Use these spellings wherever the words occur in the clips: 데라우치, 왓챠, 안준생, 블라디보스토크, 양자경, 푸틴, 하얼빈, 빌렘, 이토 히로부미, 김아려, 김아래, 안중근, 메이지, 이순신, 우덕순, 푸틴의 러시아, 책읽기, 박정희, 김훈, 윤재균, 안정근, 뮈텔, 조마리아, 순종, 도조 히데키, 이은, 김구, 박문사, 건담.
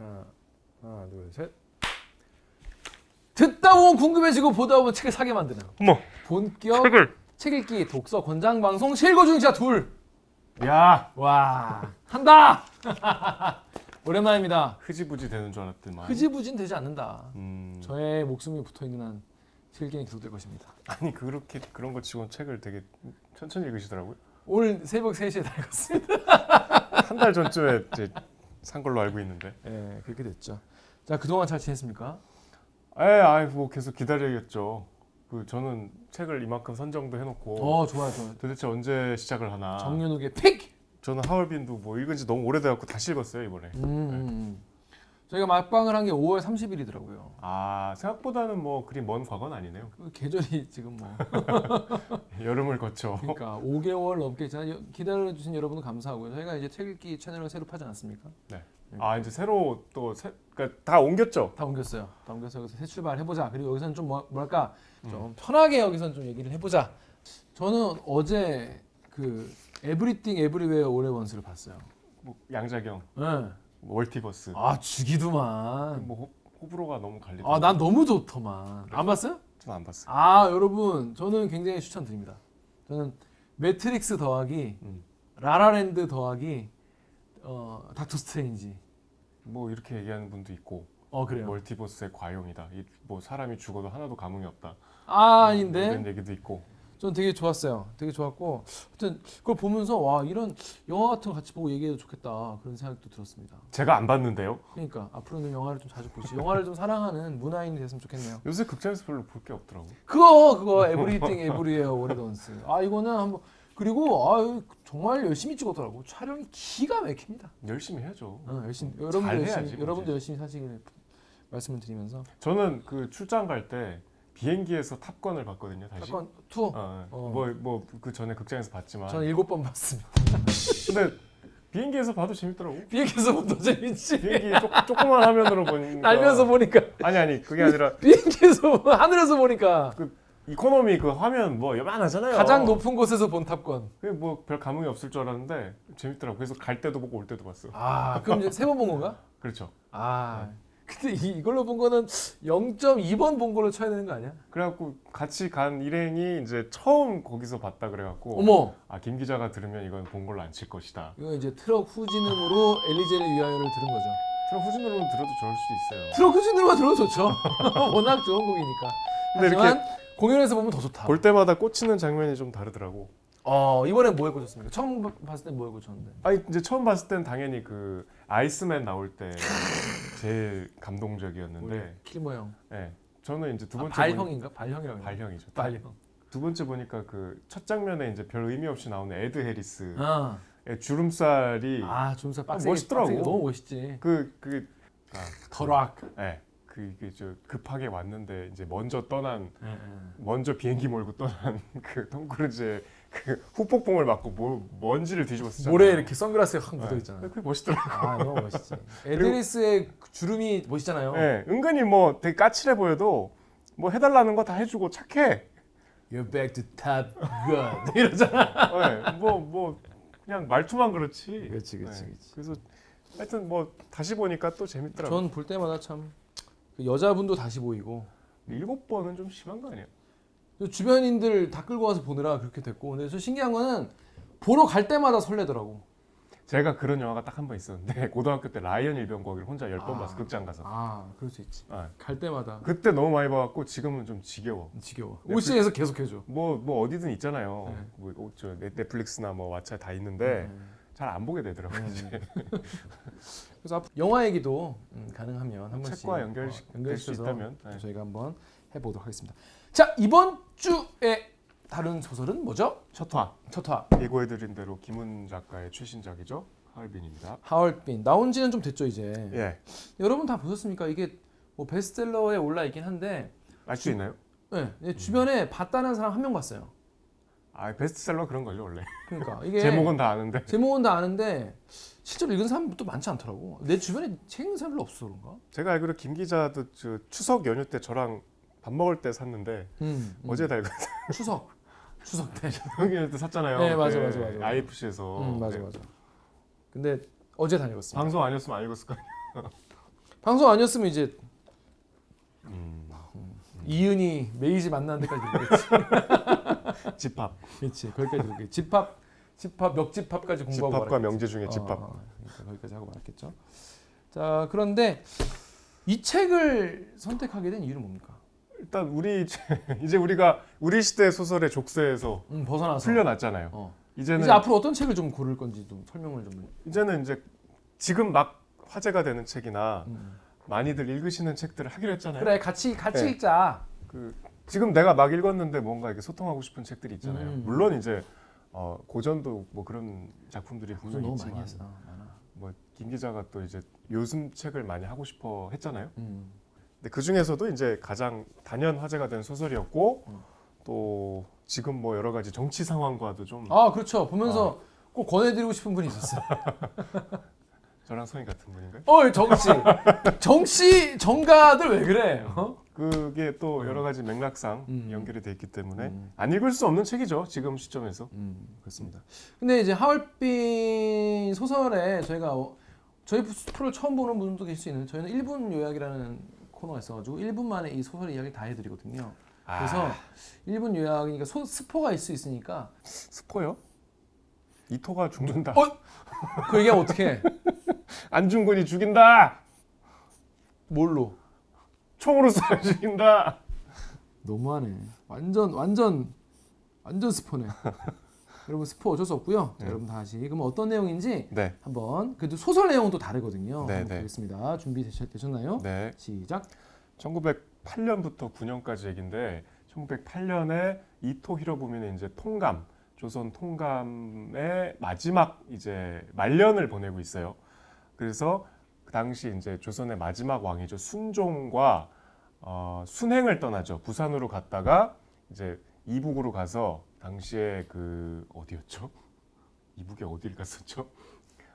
하나, 둘, 셋. 듣다 보면 궁금해지고 보다 보면 책을 사게 만드는. 어머. 본격 책 읽기 독서 권장 방송 실거주행자 둘. 야, 와, 한다. 오랜만입니다. 흐지부지 되는 줄 알았더만. 흐지부진 되지 않는다. 저의 목숨이 붙어 있는 한 실기는 계속될 것입니다. 아니 그렇게 그런 거 치고는 책을 되게 천천히 읽으시더라고요. 오늘 새벽 3시에 다 읽었습니다. 한 달 전쯤에 이제 산 걸로 알고 있는데. 네, 그렇게 됐죠. 자, 그동안 잘 지냈습니까? 뭐 계속 기다려야겠죠. 그 저는 책을 이만큼 선정도 해놓고. 좋아요. 도대체 언제 시작을 하나. 정연욱의 픽! 저는 하얼빈도 뭐 읽은 지 너무 오래돼서 다시 읽었어요, 이번에. 네. 저희가 막방을 한 게 5월 30일이더라고요. 아, 생각보다는 뭐 그리 먼 과거는 아니네요. 그 계절이 지금 뭐. 여름을 거쳐. 그러니까 5개월 넘게 기다려주신 여러분 감사하고요. 저희가 이제 책 읽기 채널을 새로 파지 않았습니까? 네. 아, 이제 새로 또 그러니까 다 옮겼죠? 다 옮겼어요. 다 옮겨서 여기서 새 출발해보자. 그리고 여기서는 좀 뭐랄까 좀 편하게 여기서는 좀 얘기를 해보자. 저는 어제 그 에브리띵 에브리웨어 올의 원스를 봤어요. 뭐 양자경, 네. 월티버스. 아 죽이더만. 뭐 호불호가 너무 갈리더라고요. 아, 난 너무 좋더만. 그래서? 안 봤어요? 저는 안 봤어요. 아, 여러분 저는 굉장히 추천드립니다. 저는 매트릭스 더하기 라라랜드 더하기 닥터 스트레인지 뭐 이렇게 얘기하는 분도 있고. 그래요. 멀티버스의 과용이다. 뭐 사람이 죽어도 하나도 감흥이 없다. 아, 아닌데. 이런 얘기도 있고. 전 되게 좋았어요. 되게 좋았고, 하여튼 그걸 보면서 와, 이런 영화 같은 거 같이 보고 얘기해도 좋겠다 그런 생각도 들었습니다. 제가 안 봤는데요. 그러니까 앞으로는 영화를 좀 자주 보시. 영화를 좀 사랑하는 문화인이 됐으면 좋겠네요. 요새 극장에서 별로 볼 게 없더라고. 그거 에브리띵 에브리웨어 오레던스. 아, 이거는 한번. 그리고 정말 열심히 찍었더라고. 촬영이 기가 막힙니다. 열심히 해야죠. 열심히. 여러분도 열심히 사시길 말씀을 드리면서. 저는 그 출장 갈 때 비행기에서 탑건을 봤거든요. 다시. 탑건 2? 뭐 그 전에 극장에서 봤지만. 저는 7번 봤습니다. 근데 비행기에서 봐도 재밌더라고. 비행기에서 보면 더 재밌지. 비행기 조그만 화면으로 보니까. 날면서 보니까. 아니 그게 아니라. 비행기에서 하늘에서 보니까. 이코노미 그 화면 뭐 요만하잖아요. 가장 높은 곳에서 본 탑건. 그게 뭐 별 감흥이 없을 줄 알았는데 재밌더라고. 그래서 갈 때도 보고 올 때도 봤어. 아, 그럼 이제 3번 본 건가? 그렇죠. 아, 근데 이걸로 본 거는 0.2번 본 걸로 쳐야 되는 거 아니야? 그래갖고 같이 간 일행이 이제 처음 거기서 봤다 그래갖고. 어머. 아, 김 기자가 들으면 이건 본 걸로 안 칠 것이다. 이건 이제 트럭 후진음으로 엘리제를 위하여를 들은 거죠. 트럭 후진음으로 들어도 좋을 수도 있어요. 트럭 후진음으로 들어도 좋죠. 워낙 좋은 곡이니까. 근데 이렇게. 공연에서 보면 더 좋다. 볼 때마다 꽂히는 장면이 좀 다르더라고. 이번엔 뭐에 꽂혔습니까? 처음 봤을 땐 뭐에 꽂혔는데? 아니, 이제 처음 봤을 땐 당연히 그 아이스맨 나올 때 제일 감동적이었는데. 킬머 형. 네, 저는 이제 두 번째. 발형인가? 발형이라고. 발형이죠. 발형. 두 번째 보니까 그 첫 장면에 이제 별 의미 없이 나오는 에드 해리스의 주름살이. 아, 주름살 빡세게. 멋있더라고. 너무 멋있지. 더락. 네. 그 급하게 왔는데 이제 먼저 떠난 먼저 비행기 몰고 떠난 그 톰 크루즈의 그 후폭풍을 맞고 먼지를 뒤집었었잖아요. 모래에 이렇게 선글라스에 확 묻어 있잖아요. 그게 멋있더라고요. 아, 너무 멋있지. 에드리스의 주름이 멋있잖아요. 네, 은근히 뭐 되게 까칠해 보여도 뭐 해달라는 거 다 해주고 착해. You're back to Top Gun 이러잖아. 네, 뭐 그냥 말투만 그렇지. 그렇지. 그래서 하여튼 뭐 다시 보니까 또 재밌더라고요. 전 볼 때마다 참. 여자분도 다시 보이고. 7번은 좀 심한 거 아니에요? 주변인들 다 끌고 와서 보느라 그렇게 됐고. 근데 저 신기한 거는 보러 갈 때마다 설레더라고. 제가 그런 영화가 딱 한 번 있었는데 고등학교 때 라이언 일병거기를 혼자 10번 봤어. 극장 가서. 아, 그럴 수 있지. 네. 갈 때마다. 그때 너무 많이 봐갖고 지금은 좀 지겨워. OCN에서 계속 해줘. 뭐 어디든 있잖아요. 네. 뭐 저 넷플릭스나 뭐 왓챠 다 있는데 잘 안 보게 되더라고요. 이제. 그래서 앞으로 영화 얘기도 가능하면 한 번씩 책과 연결될 수 있다면 저희가 한번 해보도록 하겠습니다. 자, 이번 주에 다른 소설은 뭐죠? 첫화. 예고해드린 대로 김훈 작가의 최신작이죠. 하얼빈입니다. 하얼빈 나온 지는 좀 됐죠 이제. 예. 여러분 다 보셨습니까? 이게 뭐 베스트셀러에 올라 있긴 한데. 알 수 있나요? 네. 주변에 봤다는 사람 한 명 봤어요. 아, 베스트셀러 그런 걸요 원래. 그러니까 이게 제목은 다 아는데 실제로 읽은 사람도 많지 않더라고. 내 주변에 책 읽는 사람 별로 없어서 그런가? 제가 알기로 김 기자도 저 추석 연휴 때 저랑 밥 먹을 때 샀는데 어제 다 읽었어요. 추석 때. 추석 연휴 때 샀잖아요. 네, 맞아. IFC에서. 맞아. 근데 어제 다 읽었습니다. 방송 아니었으면 안 읽었을 거예요. 방송 아니었으면 이제 이은이 메이지 만나는 데까지 오겠지. 집합. 그렇지. 거기까지 오겠지. 집합, 역집합까지 공부하고 집합과 명제 중에 집합. 그러니까 거기까지 하고 말았겠죠. 자, 그런데 이 책을 선택하게 된 이유는 뭡니까? 일단 우리 이제 우리가 우리 시대 소설의 족쇄에서 벗어나서 풀려났잖아요. 이제는 이제 앞으로 어떤 책을 좀 고를 건지 좀 설명을 좀. 이제는 이제 지금 막 화제가 되는 책이나 많이들 읽으시는 책들을 하기로 했잖아요. 그래, 같이 네. 읽자. 그 지금 내가 막 읽었는데 뭔가 이렇게 소통하고 싶은 책들이 있잖아요. 물론 이제 고전도 뭐 그런 작품들이 분명히 너무 있지만, 많이 했어. 뭐 김 기자가 또 이제 요즘 책을 많이 하고 싶어 했잖아요. 근데 그 중에서도 이제 가장 단연 화제가 된 소설이었고 또 지금 뭐 여러 가지 정치 상황과도 좀 그렇죠. 보면서 꼭 권해드리고 싶은 분이 있었어요. 저랑 성이 같은 분인가요? 정가들 왜 그래? 그게 또 여러 가지 맥락상 연결이 돼 있기 때문에 안 읽을 수 없는 책이죠. 지금 시점에서. 그렇습니다. 근데 이제 하얼빈 소설에 저희가 저희 프로를 처음 보는 분도 계실 수 있는데 저희는 1분 요약이라는 코너가 있어가지고 1분 만에 이 소설 이야기를 다 해드리거든요. 그래서 1분 요약이니까 스포가 있을 수 있으니까. 스포요? 이토가 죽는다. 그 얘기하면 어떡해? 안중근이 죽인다. 뭘로? 총으로 쏴 죽인다. 너무하네. 완전 스포네. 여러분 스포 어쩔 수 없고요. 자, 여러분 다시 그럼 어떤 내용인지 한번. 그래도 소설 내용은 또 다르거든요. 보겠습니다. 준비되셨나요? 네. 시작. 1908년부터 9년까지 얘긴데 1908년에 이토 히로부미는 이제 통감. 조선 통감의 마지막 이제 말년을 보내고 있어요. 그래서 그 당시 이제 조선의 마지막 왕이죠. 순종과 순행을 떠나죠. 부산으로 갔다가 이제 이북으로 가서 당시에 그 어디였죠? 이북에 어딜 갔었죠?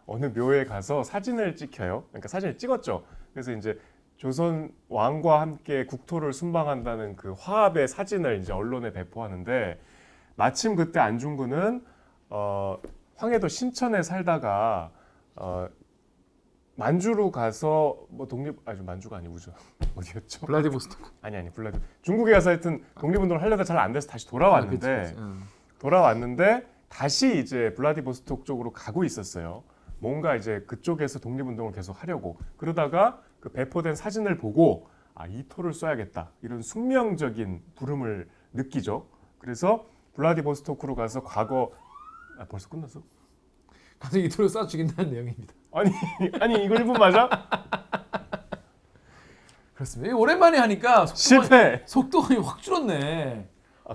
어느 묘에 가서 사진을 찍혀요. 그러니까 사진을 찍었죠. 그래서 이제 조선 왕과 함께 국토를 순방한다는 그 화합의 사진을 이제 언론에 배포하는데 마침 그때 안중근은 황해도 신천에 살다가 만주로 가서 뭐 만주가 아니고 어디였죠? 블라디보스토크. 아니 중국에 가서 하여튼 독립운동을 하려다 잘 안 돼서 다시 돌아왔는데 돌아왔는데 다시 이제 블라디보스토크 쪽으로 가고 있었어요. 뭔가 이제 그쪽에서 독립운동을 계속 하려고 그러다가 그 배포된 사진을 보고 이 토를 쏴야겠다 이런 숙명적인 부름을 느끼죠. 그래서 블라디보스토크로 가서 과거 벌써 끝났어? 갑자기 이토를 쏴 죽인다는 내용입니다. 아니 이거 1분 맞아? 그렇습니다. 오랜만에 하니까 속도가 확 줄었네.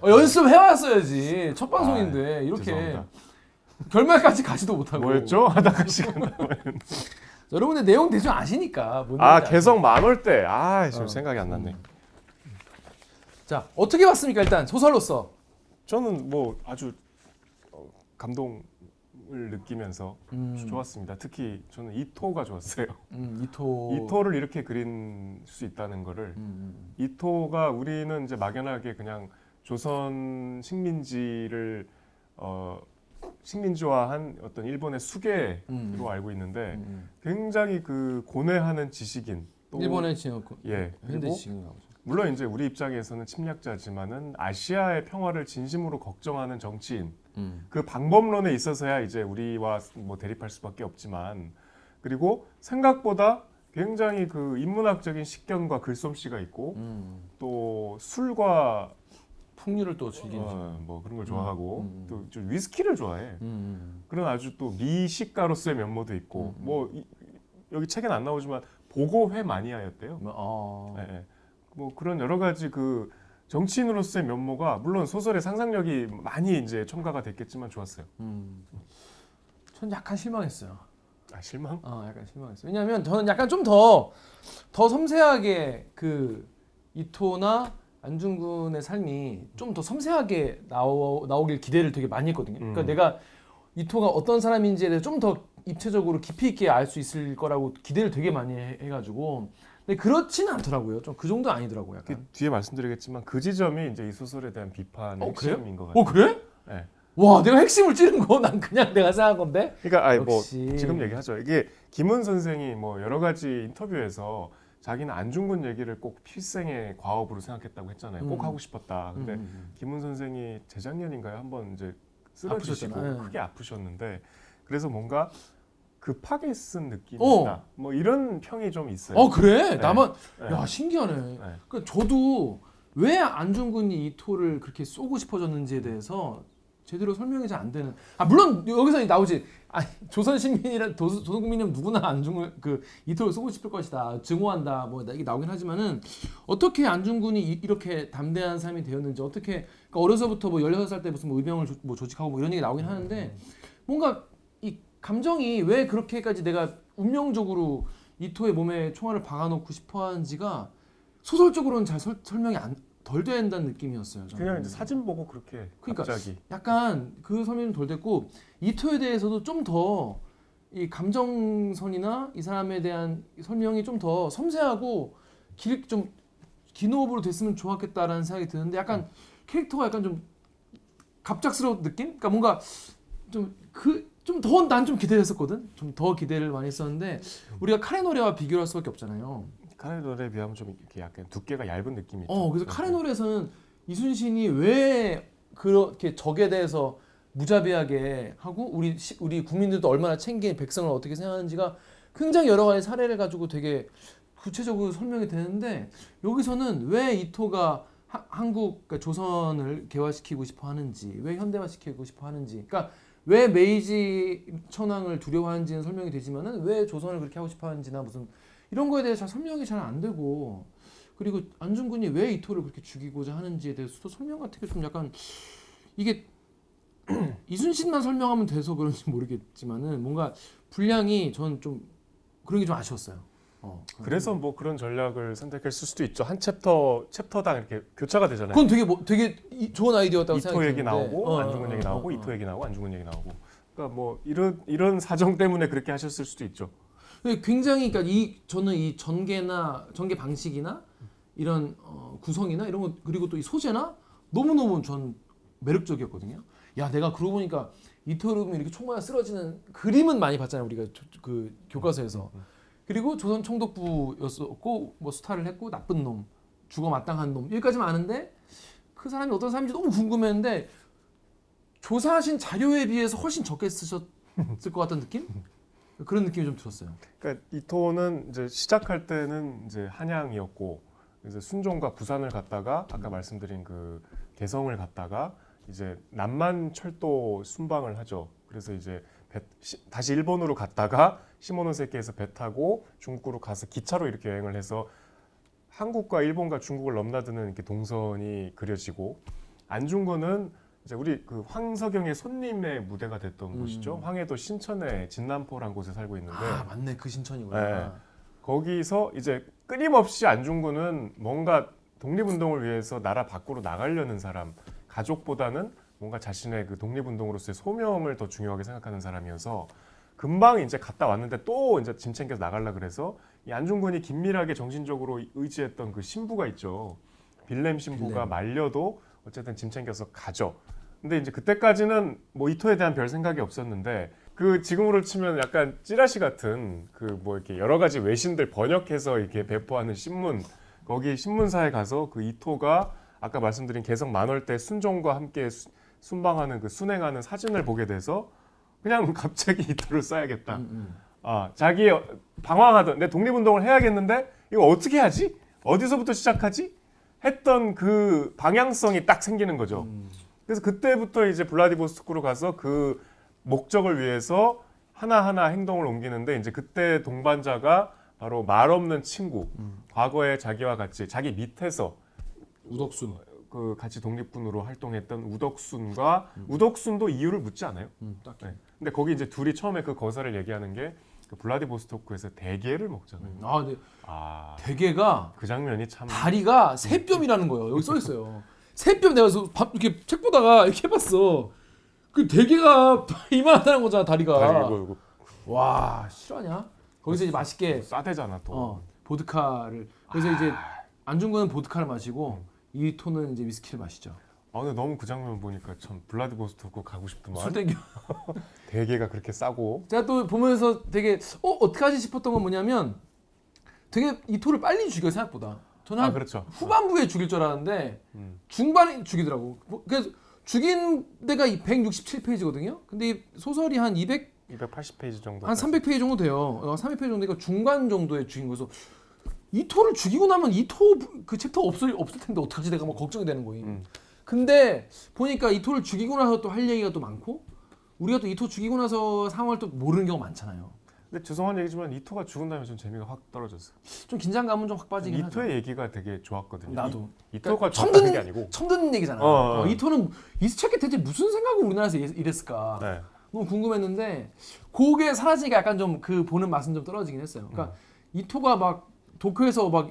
연습해왔어야지. 첫 방송인데 이렇게 죄송합니다. 결말까지 가지도 못하고 뭐였죠? 하다가 시간 남았는데 여러분의 내용 대충 아시니까 개성 만올 때 지금 생각이 안 났네. 자, 어떻게 봤습니까? 일단 소설로서 저는 뭐 아주 감동을 느끼면서 좋았습니다. 특히 저는 이토가 좋았어요. 이토를 이렇게 그릴 수 있다는 거를 이토가 우리는 이제 막연하게 그냥 조선 식민지를 식민지화한 어떤 일본의 수계로 알고 있는데 굉장히 그 고뇌하는 지식인 또 일본의 지역고 현대 지식인 나오죠. 물론 이제 우리 입장에서는 침략자지만은 아시아의 평화를 진심으로 걱정하는 정치인 그 방법론에 있어서야 이제 우리와 뭐 대립할 수밖에 없지만 그리고 생각보다 굉장히 그 인문학적인 식견과 글솜씨가 있고 또 술과 풍류를 또 즐기는 뭐 그런 걸 좋아하고 또 좀 위스키를 좋아해 그런 아주 또 미식가로서의 면모도 있고 뭐 여기 책엔 안 나오지만 보고회 마니아였대요. 네. 뭐 그런 여러 가지 그 정치인으로서의 면모가 물론 소설의 상상력이 많이 이제 첨가가 됐겠지만 좋았어요. 전 약간 실망했어요. 실망? 약간 실망했어요. 왜냐하면 저는 약간 좀 더 섬세하게 그 이토나 안중근의 삶이 좀 더 섬세하게 나오길 기대를 되게 많이 했거든요. 그러니까 내가 이토가 어떤 사람인지에 대해서 좀 더 입체적으로 깊이 있게 알 수 있을 거라고 기대를 되게 많이 해가지고. 근데 그렇지는 않더라고요. 좀 그 정도 아니더라고요. 약간. 뒤에 말씀드리겠지만 그 지점이 이제 이 소설에 대한 비판의 핵심인 것 같아요. 그래? 네. 와, 내가 핵심을 찌른 거? 난 그냥 내가 생각한 건데. 그러니까 뭐 지금 얘기하죠. 이게 김훈 선생이 뭐 여러 가지 인터뷰에서 자기는 안중근 얘기를 꼭 필생의 과업으로 생각했다고 했잖아요. 꼭 하고 싶었다. 근데 김훈 선생이 재작년인가요? 한번 이제 쓰러지시고 아프셨잖아요. 크게 아프셨는데 그래서 뭔가 급하게 쓴 느낌이 있다. 뭐 이런 평이 좀 있어요. 어 그래? 네. 나만 네. 야 신기하네. 네. 그러니까 저도 왜 안중근이 이토를 그렇게 쏘고 싶어졌는지에 대해서 제대로 설명이 잘 안 되는. 아 물론 여기서 나오지. 아 조선 시민이라 조선 국민이면 누구나 안중근 그 이토를 쏘고 싶을 것이다. 증오한다. 뭐 이게 나오긴 하지만은 어떻게 안중근이 이렇게 담대한 사람이 되었는지 어떻게 그러니까 어려서부터 뭐 16살 때 무슨 뭐 의병을 뭐 조직하고 뭐 이런 얘기 나오긴 하는데 뭔가 이 감정이 왜 그렇게까지 내가 운명적으로 이토의 몸에 총알을 박아놓고 싶어하는지가 소설적으로는 잘 설명이 덜 된다는 느낌이었어요. 저는. 그냥 이제 사진 보고 그렇게 그러니까 갑자기. 약간 그 설명이 덜 됐고 이토에 대해서도 좀 더 이 감정선이나 이 사람에 대한 설명이 좀 더 섬세하고 좀 긴 호흡으로 됐으면 좋았겠다라는 생각이 드는데 약간 캐릭터가 약간 좀 갑작스러운 느낌? 그러니까 뭔가 난 좀 기대했었거든. 좀 더 기대를 많이 했었는데 우리가 카레노레와 비교할 수밖에 없잖아요. 카레노레에 비하면 좀 이렇게 약간 두께가 얇은 느낌이 있죠. 그래서 카레노레에서는 이순신이 왜 그렇게 적에 대해서 무자비하게 하고 우리 국민들도 얼마나 챙긴 백성을 어떻게 생각하는지가 굉장히 여러 가지 사례를 가지고 되게 구체적으로 설명이 되는데 여기서는 왜 이토가 한국 그러니까 조선을 개화시키고 싶어 하는지 왜 현대화시키고 싶어 하는지 그러니까 왜 메이지 천황을 두려워하는지는 설명이 되지만은 왜 조선을 그렇게 하고 싶어 하는지나 무슨 이런 거에 대해서 설명이 잘 안 되고 그리고 안중근이 왜 이토를 그렇게 죽이고자 하는지에 대해서도 설명 같은 게 좀 약간 이게 이순신만 설명하면 돼서 그런지 모르겠지만은 뭔가 분량이 저는 좀 그런 게 좀 아쉬웠어요. 그래서 뭐 그런 전략을 선택했을 수도 있죠. 한 챕터당 이렇게 교차가 되잖아요. 그건 되게 좋은 아이디어였다고 생각해요. 이토 얘기 나오고 안중근 얘기 나오고 이토 얘기 나오고 안중근 얘기 나오고. 그러니까 뭐 이런 사정 때문에 그렇게 하셨을 수도 있죠. 굉장히 그러니까 저는 이 전개 방식이나 이런 구성이나 이런 거 그리고 또 이 소재나 너무너무 전 매력적이었거든요. 야 내가 그러고 보니까 이토 히로부미 이렇게 총 맞아 쓰러지는 그림은 많이 봤잖아요. 우리가 그 교과서에서. 그리고 조선 총독부였었고 뭐 수탈을 했고 나쁜 놈, 죽어 마땅한 놈 여기까지만 아는데 그 사람이 어떤 사람인지 너무 궁금했는데 조사하신 자료에 비해서 훨씬 적게 쓰셨을 것 같은 느낌? 그런 느낌이 좀 들었어요. 그러니까 이토는 이제 시작할 때는 이제 한양이었고 이제 순종과 부산을 갔다가 아까 말씀드린 그 개성을 갔다가 이제 남만 철도 순방을 하죠. 그래서 이제 다시 일본으로 갔다가 시모노세키에서 배 타고 중국으로 가서 기차로 이렇게 여행을 해서 한국과 일본과 중국을 넘나드는 이렇게 동선이 그려지고 안중근은 이제 우리 그 황석영의 손님의 무대가 됐던 곳이죠. 황해도 신천의 진남포라는 곳에 살고 있는데 아 맞네 그 신천이구나. 네. 거기서 이제 끊임없이 안중근은 뭔가 독립운동을 위해서 나라 밖으로 나가려는 사람 가족보다는 뭔가 자신의 그 독립운동으로서의 소명을 더 중요하게 생각하는 사람이어서 금방 이제 갔다 왔는데 또 이제 짐 챙겨서 나가려 그래서 이 안중근이 긴밀하게 정신적으로 의지했던 그 신부가 있죠. 빌렘 신부가 말려도 어쨌든 짐 챙겨서 가죠. 근데 이제 그때까지는 뭐 이토에 대한 별 생각이 없었는데 그 지금으로 치면 약간 찌라시 같은 그 뭐 이렇게 여러 가지 외신들 번역해서 이렇게 배포하는 신문 거기 신문사에 가서 그 이토가 아까 말씀드린 개성 만월대 순종과 함께 순방하는 그 순행하는 사진을 보게 돼서 그냥 갑자기 이토를 써야겠다. 아 자기 방황하던 내 독립운동을 해야겠는데 이거 어떻게 하지? 어디서부터 시작하지? 했던 그 방향성이 딱 생기는 거죠. 그래서 그때부터 이제 블라디보스토크로 가서 그 목적을 위해서 하나하나 행동을 옮기는데 이제 그때 동반자가 바로 말 없는 친구. 과거에 자기와 같이 자기 밑에서 우덕순 그 같이 독립군으로 활동했던 우덕순과 우덕순도 이유를 묻지 않아요. 딱히. 네. 근데 거기 이제 둘이 처음에 그 거사를 얘기하는 게 그 블라디보스토크에서 대게를 먹잖아요. 아, 네. 아, 대게가 그 장면이 참 다리가 세 뼘이라는 거예요. 여기 써 있어요. 세 뼘 내가 밥 이렇게 책 보다가 이렇게 해봤어. 그 대게가 이만하다는 거잖아 다리가. 다리 이거. 와 실화냐? 거기서 이제 맛있게 싸대잖아 또. 보드카를. 그래서 이제 안중근은 보드카를 마시고. 이토는 이제 위스키를 마시죠. 아 근데 너무 그 장면 보니까 참 블라디보스토크 가고 싶더만. 술 땡겨. 대게가 그렇게 싸고. 제가 또 보면서 되게 어떡하지 싶었던 건 뭐냐면 되게 이토를 빨리 죽여 생각보다. 저는 아, 그렇죠. 후반부에 죽일 줄 알았는데 중반에 죽이더라고. 그래서 죽인 데가 167페이지거든요. 근데 이 소설이 한 280페이지 정도. 한 300페이지 정도 돼요. 300페이지 정도니까 중간 정도에 죽인 거서 이토를 죽이고 나면 이토 그 챕터 없을 텐데 어떡하지? 내가 막 걱정이 되는 거임. 근데 보니까 이토를 죽이고 나서 또 할 얘기가 또 많고 우리가 또 이토 죽이고 나서 상황을 또 모르는 경우가 많잖아요. 근데 죄송한 얘기지만 이토가 죽은 다음에 좀 재미가 확 떨어졌어요. 좀 긴장감은 좀 확 빠지긴 하죠. 이토의 얘기가 되게 좋았거든요. 나도. 이토가 처음 듣는 게 아니고 처음 듣는 얘기잖아요. 이토는 이 책이 대체 무슨 생각으로 우리나라에서 이랬을까? 네. 너무 궁금했는데 그게 사라지니까 약간 좀 그 보는 맛은 좀 떨어지긴 했어요. 그러니까 이토가 막 도쿄에서 막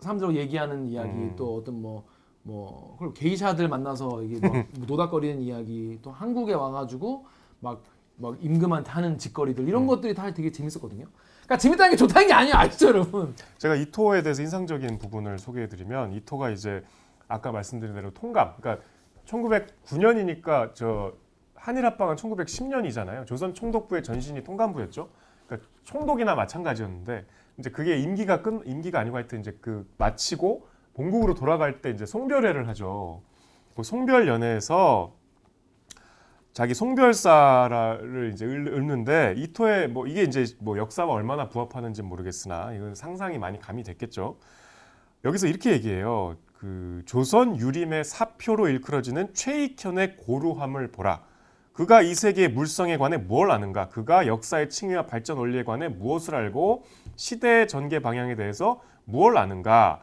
사람들하고 얘기하는 이야기 또 어떤 뭐 그리고 게이샤들 만나서 이게 막 노닥거리는 이야기 또 한국에 와가지고 막 임금한테 하는 짓거리들 이런 것들이 다 되게 재밌었거든요. 그러니까 재밌다는 게 좋다는 게 아니에요, 아시죠, 여러분? 제가 이토에 대해서 인상적인 부분을 소개해드리면 이토가 이제 아까 말씀드린 대로 통감, 그러니까 1909년이니까 저 한일 합방은 1910년이잖아요. 조선 총독부의 전신이 통감부였죠. 그러니까 총독이나 마찬가지였는데 이제 그게 임기가 아니고 하여튼 이제 그 마치고 본국으로 돌아갈 때 이제 송별회를 하죠. 그 송별 연회에서 자기 송별사를 이제 읊는데 이토의 뭐 이게 이제 뭐 역사와 얼마나 부합하는지 모르겠으나 이건 상상이 많이 가미됐겠죠. 여기서 이렇게 얘기해요. 그 조선 유림의 사표로 일컬어지는 최익현의 고루함을 보라. 그가 이 세계의 물성에 관해 뭘 아는가? 그가 역사의 칭의와 발전 원리에 관해 무엇을 알고 시대의 전개 방향에 대해서 뭘 아는가?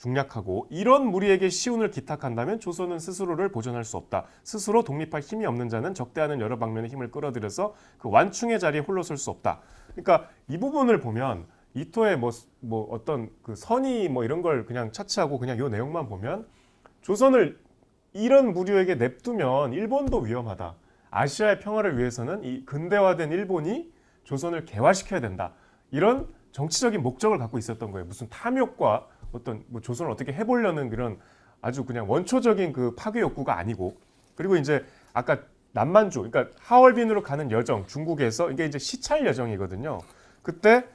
중략하고 이런 무리에게 시운을 기탁한다면 조선은 스스로를 보존할 수 없다. 스스로 독립할 힘이 없는 자는 적대하는 여러 방면의 힘을 끌어들여서 그 완충의 자리에 홀로 설 수 없다. 그러니까 이 부분을 보면 이토의 뭐 어떤 그 선의 뭐 이런 걸 그냥 차치하고 그냥 요 내용만 보면 조선을 이런 무리에게 냅두면 일본도 위험하다. 아시아의 평화를 위해서는 이 근대화된 일본이 조선을 개화시켜야 된다. 이런 정치적인 목적을 갖고 있었던 거예요. 무슨 탐욕과 어떤 뭐 조선을 어떻게 해보려는 그런 아주 그냥 원초적인 그 파괴 욕구가 아니고, 그리고 이제 아까 남만주, 그러니까 하얼빈으로 가는 여정, 중국에서 이게 이제 시찰 여정이거든요. 그때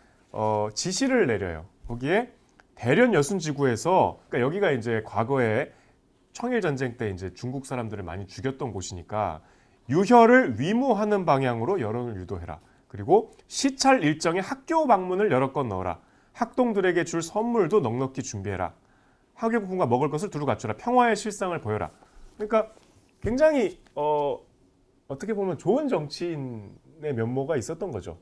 지시를 내려요. 거기에 대련 여순지구에서, 그러니까 여기가 이제 과거에 청일 전쟁 때 이제 중국 사람들을 많이 죽였던 곳이니까 유혈을 위무하는 방향으로 여론을 유도해라. 그리고 시찰 일정에 학교 방문을 여러 건 넣어라. 학동들에게 줄 선물도 넉넉히 준비해라. 학용품과 먹을 것을 두루 갖추라. 평화의 실상을 보여라. 그러니까 굉장히 어떻게 보면 좋은 정치인의 면모가 있었던 거죠.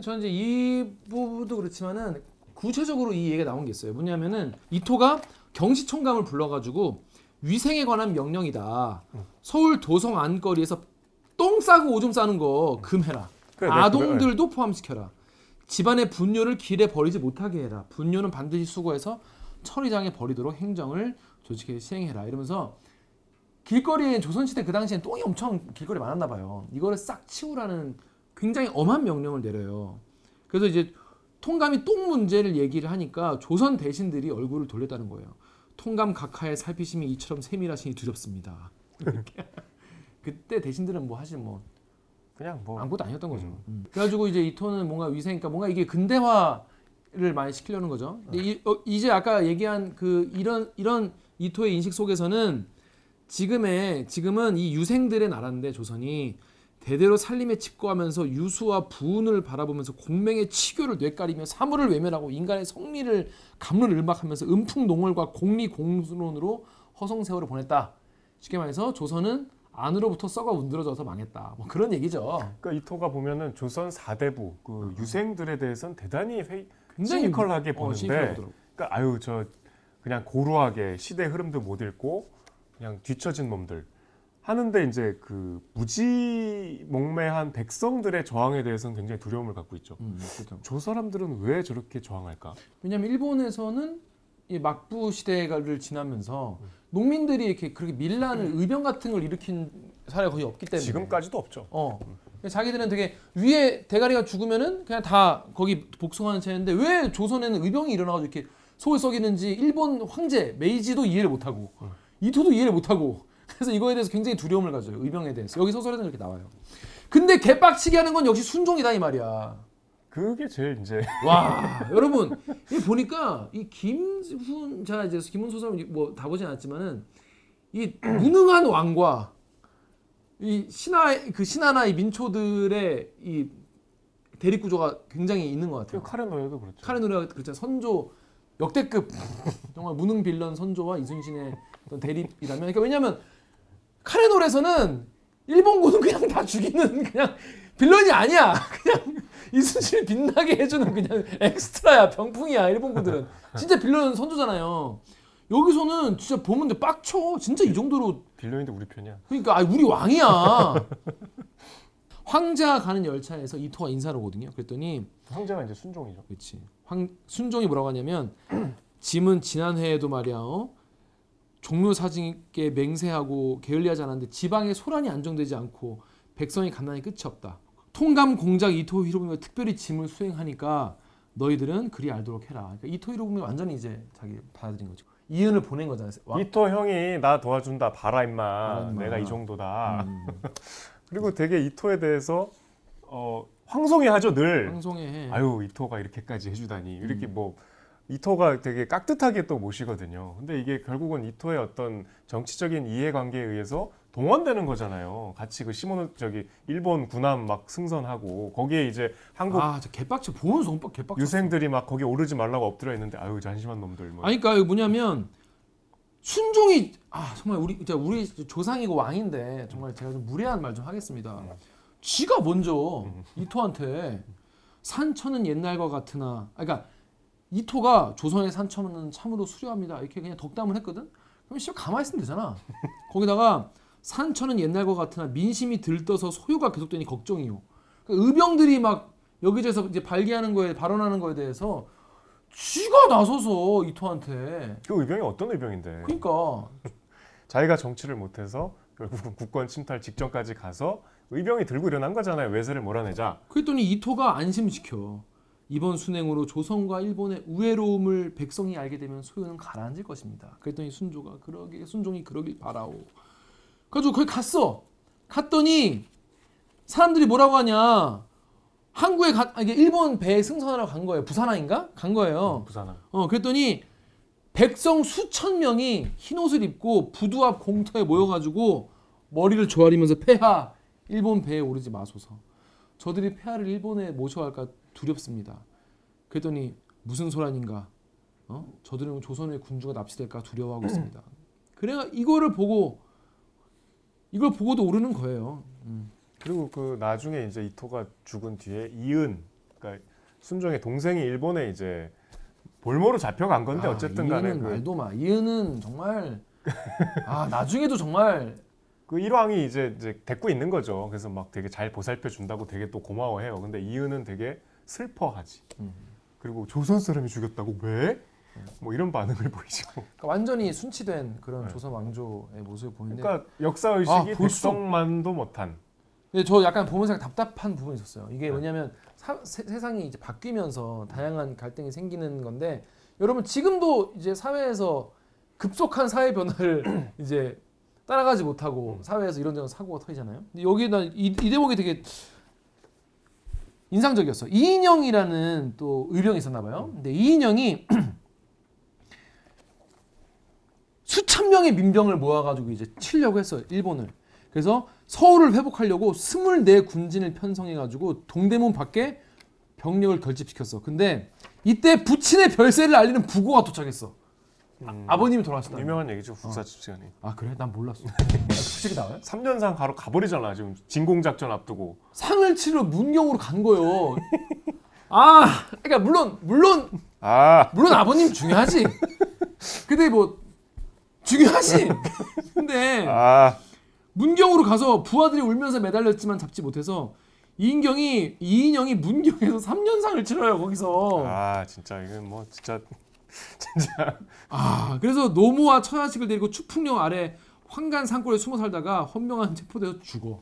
저는 이제 이 부분도 그렇지만은 구체적으로 이 얘기가 나온 게 있어요. 뭐냐면은 이토가 경시총감을 불러가지고 위생에 관한 명령이다. 서울 도성 안거리에서 똥 싸고 오줌 싸는 거 금해라. 그래, 아동들도 포함시켜라. 집안의 분뇨를 길에 버리지 못하게 해라. 분뇨는 반드시 수거해서 처리장에 버리도록 행정을 조직해 시행해라. 이러면서 길거리에 조선시대 그 당시엔 똥이 엄청 길거리 많았나 봐요. 이거를 싹 치우라는 굉장히 엄한 명령을 내려요. 그래서 이제 통감이 똥 문제를 얘기를 하니까 조선 대신들이 얼굴을 돌렸다는 거예요. 통감 각하의 살피심이 이처럼 세밀하시니 두렵습니다. 그때 대신들은 뭐 사실 뭐 그냥 뭐 아무것도 아니었던 거죠. 그래가지고 이제 이토는 뭔가 위생이니까 뭔가 이게 근대화를 많이 시키려는 거죠. 근데 이제 아까 얘기한 그 이런 이토의 인식 속에서는 지금은 이 유생들의 나라인데 조선이 대대로 살림에 집거하면서 유수와 부운을 바라보면서 공맹의 치교를 뇌까리며 사물을 외면하고 인간의 성리를 감론을 음박하면서 음풍농월과 공리공론으로 허송세월을 보냈다. 쉽게 말해서 조선은 안으로부터 썩어 문드러져서 망했다. 뭐 그런 얘기죠. 그러니까 이토가 보면은 조선 4대부 그 유생들에 대해서는 대단히 시니컬하게 보는데, 그러니까 아유 저 그냥 고루하게 시대 흐름도 못 읽고 그냥 뒤처진 놈들. 하는데 이제 그 무지몽매한 백성들의 저항에 대해서는 굉장히 두려움을 갖고 있죠. 그렇죠. 저 사람들은 왜 저렇게 저항할까? 왜냐하면 일본에서는 이 막부 시대를 지나면서 농민들이 이렇게 그렇게 밀란을 의병 같은 걸 일으킨 사례가 거의 없기 때문에 지금까지도 없죠. 자기들은 되게 위에 대가리가 죽으면은 그냥 다 거기 복숭하는 채인데 왜 조선에는 의병이 일어나가지고 이렇게 속을 썩이는지 일본 황제 메이지도 이해를 못하고 이토도 이해를 못하고. 그래서 이거에 대해서 굉장히 두려움을 가져요. 의병에 대해서. 여기 소설에는 그렇게 나와요. 근데 개빡치게 하는 건 역시 순종이다 이 말이야. 그게 제일 이제 와 여러분 이 보니까 이 김훈 자 이제 김훈 소설 뭐 다 보진 않았지만은 이 무능한 왕과 이 신하 그 신하나 이 민초들의 이 대립 구조가 굉장히 있는 것 같아요. 카렌 노래도 그렇죠. 카렌 노래가 그렇죠. 선조 역대급 정말 무능 빌런 선조와 이순신의 어떤 대립이라면 그러니까 왜냐하면 카렌 노래에서는 일본군은 그냥 다 죽이는 그냥 빌런이 아니야. 그냥 이순신을 빛나게 해주는 그냥 엑스트라야 병풍이야 일본군들은. 진짜 빌런 선조잖아요. 여기서는 진짜 보면 돼 빡쳐. 진짜 이 정도로 빌런인데 우리 편이야. 그러니까 아 우리 왕이야. 황자가 가는 열차에서 이토가 인사를 오거든요. 그랬더니 황자가 이제 순종이죠. 그렇지. 순종이 뭐라고 하냐면 짐은 지난 회에도 말이야. 종묘 사직에 맹세하고 게을리하지 않았는데 지방에 소란이 안정되지 않고 백성이 간난이 끝이 없다. 통감 공작 이토 히로부미가 특별히 짐을 수행하니까 너희들은 그리 알도록 해라. 그러니까 이토 히로부미 완전히 이제 자기 받아들인 거죠. 이은을 보낸 거잖아요. 이토 형이 나 도와준다. 봐라 임마. 내가 이 정도다. 그리고 되게 이토에 대해서 황송해 하죠 늘. 황송해. 아유 이토가 이렇게까지 해주다니 이렇게 뭐 이토가 되게 깍듯하게 또 모시거든요. 근데 이게 결국은 이토의 어떤 정치적인 이해관계에 의해서 동원되는 거잖아요. 같이 그 시몬 저기 일본 군함 막 승선하고 거기에 이제 한국 아, 저 개빡쳐 보면서 엄청 개빡쳐. 유생들이 막 거기 오르지 말라고 엎드려 있는데 아유 잔심한 놈들. 뭐. 아니 그러니까 뭐냐면 순종이 아 정말 우리 조상이고 왕인데 정말 제가 좀 무례한 말 좀 하겠습니다. 지가 먼저 이토한테 산천은 옛날과 같으나 그러니까 이토가 조선의 산천은 참으로 수려합니다. 이렇게 그냥 덕담을 했거든. 그럼 씨발 가만히 있으면 되잖아. 거기다가 산천은 옛날과 같으나 민심이 들떠서 소요가 계속되니 걱정이요. 그러니까 의병들이 막 여기저기서 이제 발기하는 거에 발언하는 거에 대해서 쥐가 나서서 이토한테. 그 의병이 어떤 의병인데? 그러니까 자기가 정치를 못해서 결국 국권 침탈 직전까지 가서 의병이 들고 일어난 거잖아요. 외세를 몰아내자. 그랬더니 이토가 안심시켜. 이번 순행으로 조선과 일본의 우애로움을 백성이 알게 되면 소요는 가라앉을 것입니다. 그랬더니 순종이 그러길 바라오. 그래서 거기 갔어. 갔더니 사람들이 뭐라고 하냐. 항구에 이게 일본 배에 승선하러 간 거예요. 부산항인가? 간 거예요. 부산항. 그랬더니 백성 수천 명이 흰 옷을 입고 부두 앞 공터에 모여가지고 머리를 조아리면서 폐하 일본 배에 오르지 마소서. 저들이 폐하를 일본에 모셔갈까 두렵습니다. 그랬더니 무슨 소란인가? 저들은 조선의 군주가 납치될까 두려워하고 있습니다. 그래가 이걸 보고도 오르는 거예요. 그리고 그 나중에 이제 이토가 죽은 뒤에 이은, 그러니까 순종의 동생이 일본에 이제 볼모로 잡혀간 건데 어쨌든간에 이은은 말도 마. 이은은 정말 나중에도 정말 그 일왕이 이제 데리고 있는 거죠. 그래서 막 되게 잘 보살펴 준다고 되게 또 고마워해요. 근데 이은은 되게 슬퍼하지. 그리고 조선 사람이 죽였다고 왜? 뭐 이런 반응을 보이죠. 그러니까 완전히 순치된 그런 조선 왕조의 모습을 보는데 그러니까 역사 의식이 백성만도 못한. 근데 저 약간 보면서 답답한 부분이 있었어요. 이게 뭐냐면 세상이 이제 바뀌면서 다양한 갈등이 생기는 건데 여러분 지금도 이제 사회에서 급속한 사회 변화를 이제 따라가지 못하고 사회에서 이런저런 사고가 터지잖아요. 근데 여기에다 이 대목이 되게 인상적이었어. 이인영이라는 또 의병이 있었나 봐요. 근데 이인영이 수천 명의 민병을 모아가지고 이제 치려고 했어요. 일본을. 그래서 서울을 회복하려고 24군진을 편성해가지고 동대문 밖에 병력을 결집시켰어. 근데 이때 부친의 별세를 알리는 부고가 도착했어. 아버님이 돌아가셨다. 유명한 얘기죠. 국사집시간이. 아 그래? 난 몰랐어. 솔직히 나와요? 3년상 바로 가버리잖아. 지금 진공작전 앞두고. 상을 치러 문경으로 간 거예요. 그러니까 물론 아버님 중요하지. 근데 뭐 중요하지. 근데 문경으로 가서 부하들이 울면서 매달렸지만 잡지 못해서 이인영이 문경에서 3년상을 치러요. 거기서. 진짜 이건 뭐 진짜. 그래서 노모와 처자식을 데리고 추풍령 아래 황간 산골에 숨어 살다가 헌병한 체포돼서 죽어.